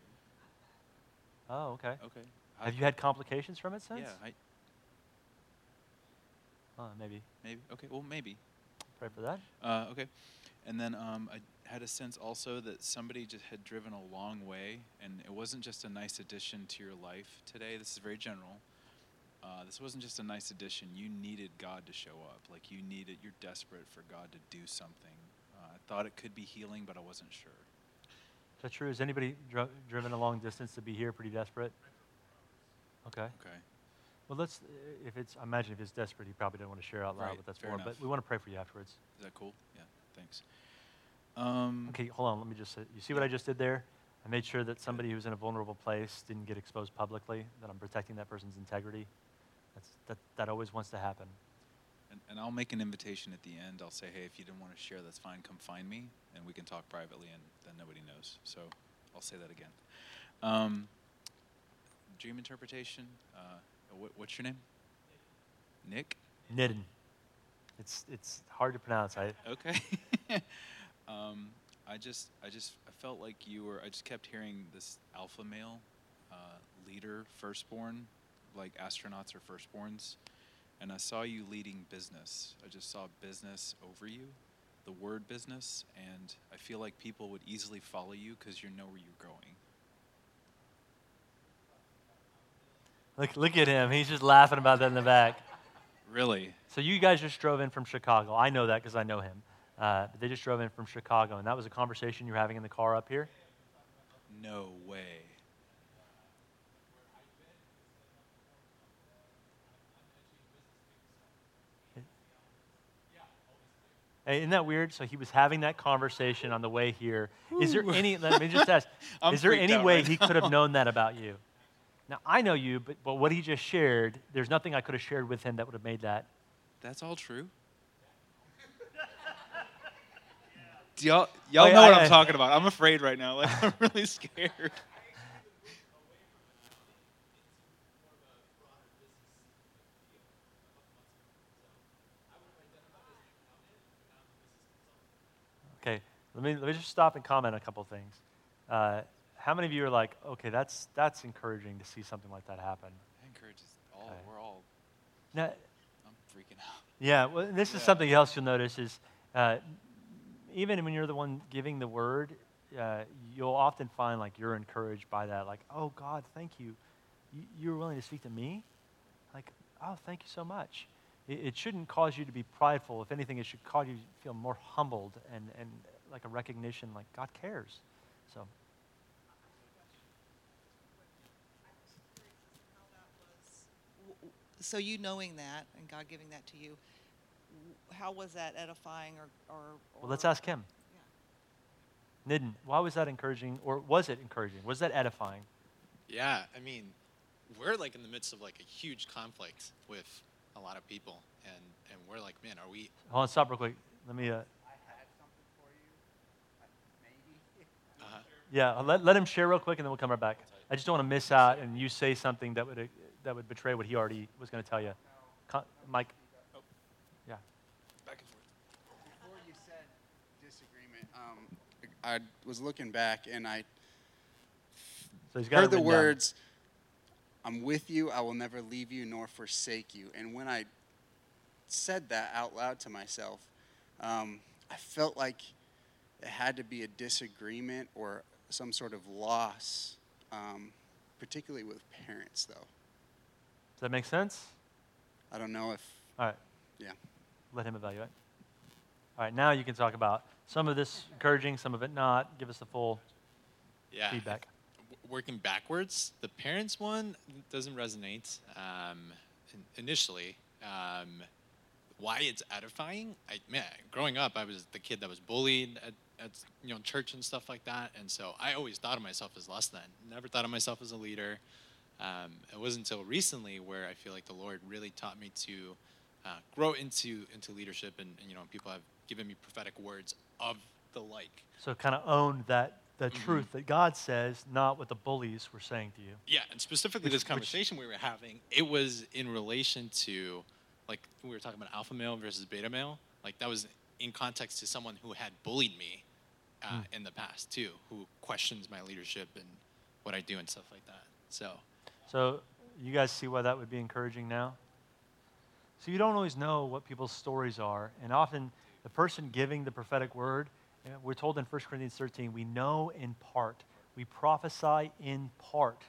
Oh, okay. Okay. Have you had complications from it since? Yeah. I... Oh, maybe. Maybe. Okay, well, maybe. Pray for that. Uh, okay. And then um, I had a sense also that somebody just had driven a long way, and it wasn't just a nice addition to your life today. This is very general. Uh, this wasn't just a nice addition. You needed God to show up. Like you needed, you're desperate for God to do something. Uh, I thought it could be healing, but I wasn't sure. Is that true? Has anybody dr- driven a long distance to be here pretty desperate? Okay. Okay. Well, let's, if it's, I imagine if it's desperate, he probably didn't want to share out loud right, what that's for, but we want to pray for you afterwards. Is that cool? Yeah, thanks. Um, okay, hold on, let me just, you see what I just did there? I made sure that somebody who's in a vulnerable place didn't get exposed publicly, that I'm protecting that person's integrity. That's That, that always wants to happen. And, and I'll make an invitation at the end. I'll say, hey, if you didn't want to share, that's fine, come find me, and we can talk privately, and then nobody knows. So I'll say that again. Um, dream interpretation, uh, What's your name? Nick? Nick? Nidden. It's it's hard to pronounce. I okay. um, I just I just I felt like you were. I just kept hearing this alpha male, uh, leader, firstborn, like astronauts are firstborns, and I saw you leading business. I just saw business over you, the word business, and I feel like people would easily follow you because you know where you're going. Look! Look at him. He's just laughing about that in the back. Really? So you guys just drove in from Chicago. I know that because I know him. Uh, but they just drove in from Chicago, and that was a conversation you were having in the car up here? No way. Hey, isn't that weird? So he was having that conversation on the way here. Ooh. Is there any? Let me just ask. Is there any way right he could have known that about you? Now, I know you, but, but what he just shared, there's nothing I could have shared with him that would have made that. That's all true. Do y'all y'all Wait, know I, what I'm I, talking about. I'm afraid right now. Like, I'm really scared. Okay, let me, let me just stop and comment on a couple things. Uh, How many of you are like, okay, that's that's encouraging to see something like that happen? It encourages all. Okay. We're all. Now, I'm freaking out. Yeah, well, this yeah. is something else you'll notice is uh, even when you're the one giving the word, uh, you'll often find like you're encouraged by that. Like, oh God, thank you. you, you were willing to speak to me. Like, oh, thank you so much. It, it shouldn't cause you to be prideful. If anything, it should cause you to feel more humbled and and like a recognition, like God cares. So. So you knowing that and God giving that to you, how was that edifying or... or, or well, let's ask him. Yeah. Nidden, why was that encouraging or was it encouraging? Was that edifying? Yeah, I mean, we're like in the midst of like a huge conflict with a lot of people. And, and we're like, man, are we... Hold on, stop real quick. Let me... Uh, I had something for you. Maybe. Uh-huh. Yeah, let, let him share real quick and then we'll come right back. I just don't want to miss out and you say something that would... that would betray what he already was going to tell you. Con- Mike. Oh. Yeah. Back and forth. Before you said disagreement, um, I was looking back and I so he's got heard the words, down. I'm with you, I will never leave you nor forsake you. And when I said that out loud to myself, um, I felt like it had to be a disagreement or some sort of loss, um, particularly with parents, though. Does that make sense? I don't know if... All right. Yeah. Let him evaluate. All right, now you can talk about some of this encouraging, some of it not. Give us the full yeah. feedback. Working backwards, the parents one doesn't resonate um, initially. Um, why it's edifying? I, man, growing up, I was the kid that was bullied at, at you know church and stuff like that, and so I always thought of myself as less than. Never thought of myself as a leader. Um, it wasn't until recently where I feel like the Lord really taught me to uh, grow into into leadership, and, and you know, people have given me prophetic words of the like. So kind of own that the mm-hmm. truth that God says, not what the bullies were saying to you. Yeah, and specifically which, this conversation which, we were having, it was in relation to, like we were talking about alpha male versus beta male. Like that was in context to someone who had bullied me uh, mm. in the past too, who questions my leadership and what I do and stuff like that. So. So you guys see why that would be encouraging now? So you don't always know what people's stories are. And often the person giving the prophetic word, we're told in First Corinthians thirteen, we know in part. We prophesy in part.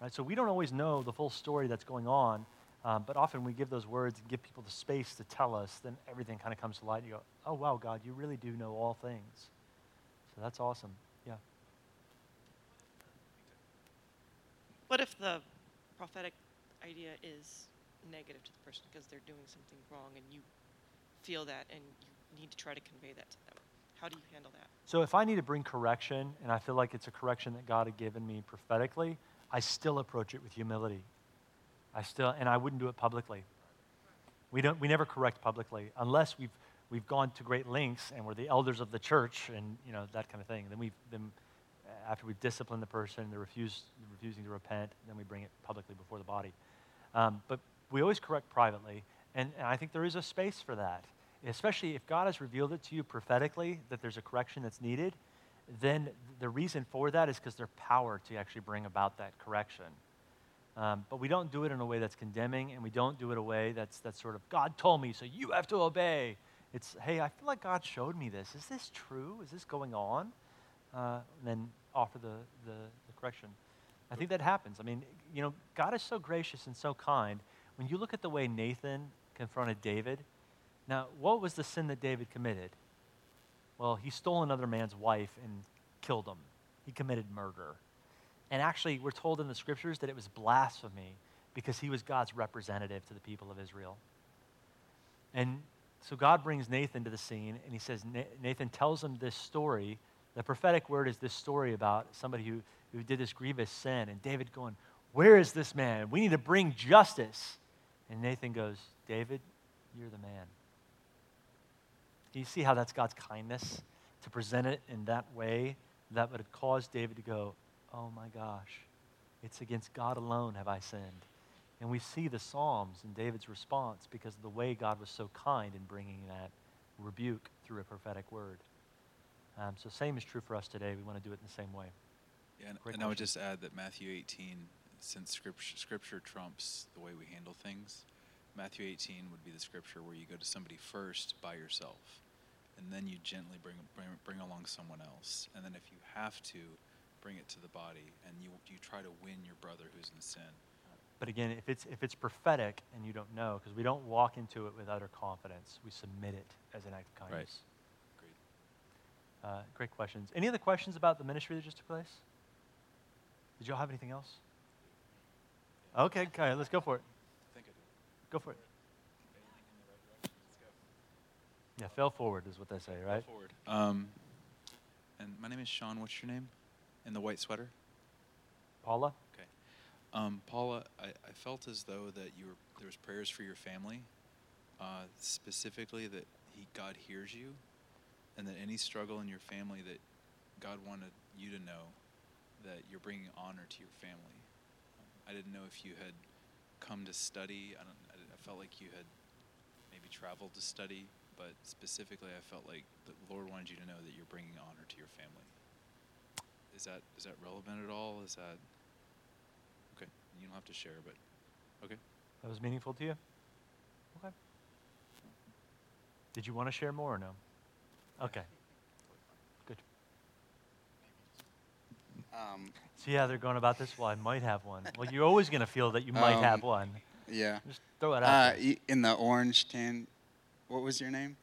Right? So we don't always know the full story that's going on. Um, but often we give those words and give people the space to tell us. Then everything kind of comes to light. You go, oh, wow, God, you really do know all things. So that's awesome. Yeah. What if the prophetic idea is negative to the person because they're doing something wrong and you feel that and you need to try to convey that to them? How do you handle that? So if I need to bring correction and I feel like it's a correction that God had given me prophetically, I still approach it with humility. I still, and I wouldn't do it publicly. We don't. We never correct publicly unless we've we've gone to great lengths and we're the elders of the church and you know that kind of thing. Then we've then. After we've disciplined the person, they're refused, refusing to repent, then we bring it publicly before the body. Um, but we always correct privately, And, and I think there is a space for that, especially if God has revealed it to you prophetically that there's a correction that's needed. Then the reason for that is because there's power to actually bring about that correction. Um, but we don't do it in a way that's condemning, and we don't do it in a way that's that's sort of, God told me, so you have to obey. It's, hey, I feel like God showed me this. Is this true? Is this going on? Uh, and then offer the, the, the correction. I think that happens. I mean, you know, God is so gracious and so kind. When you look at the way Nathan confronted David, now, what was the sin that David committed? Well, he stole another man's wife and killed him. He committed murder. And actually, we're told in the scriptures that it was blasphemy because he was God's representative to the people of Israel. And so God brings Nathan to the scene, and he says, Nathan tells him this story. The prophetic word is this story about somebody who, who did this grievous sin. And David going, where is this man? We need to bring justice. And Nathan goes, David, you're the man. Do you see how that's God's kindness? To present it in that way, that would have caused David to go, oh my gosh, it's against God alone have I sinned. And we see the Psalms and David's response because of the way God was so kind in bringing that rebuke through a prophetic word. Um, so same is true for us today. We want to do it in the same way. Yeah, and, and I would just add that Matthew eighteen, since scripture, scripture trumps the way we handle things, Matthew eighteen would be the scripture where you go to somebody first by yourself, and then you gently bring bring, bring along someone else. And then if you have to, bring it to the body, and you you try to win your brother who's in sin. But again, if it's if it's prophetic and you don't know, because we don't walk into it with utter confidence, we submit it as an act of kindness. Right. Great. Uh, great questions. Any other questions about the ministry that just took place? Did y'all have anything else? Okay, okay, let's go for it. I think I did. Go for it. Yeah, fail forward is what they say, right? Fail forward. Um, and my name is Sean. What's your name? In the white sweater? Paula. Okay. Um, Paula, I, I felt as though that you were, there was prayers for your family, uh, specifically that he, God hears you, and that any struggle in your family that God wanted you to know that you're bringing honor to your family. I didn't know if you had come to study. I, don't, I, didn't, I felt like you had maybe traveled to study, but specifically I felt like the Lord wanted you to know that you're bringing honor to your family. Is that is that relevant at all? Is that okay? You don't have to share, but okay. That was meaningful to you? Okay. Did you want to share more or no? Okay. Good. Um, See how they're going about this? Well, I might have one. Well, you're always going to feel that you might um, have one. Yeah. Just throw it out. Uh, in the orange tan, what was your name?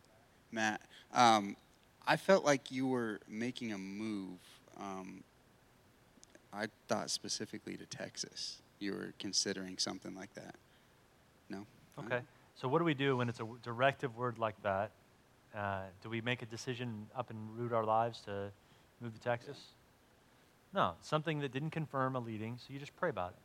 Matt. Um, I felt like you were making a move. Um, I thought specifically to Texas. You were considering something like that. No? Okay. So what do we do when it's a directive word like that? Uh, do we make a decision up and root our lives to move to Texas? Yeah. No. Something that didn't confirm a leading, so you just pray about it.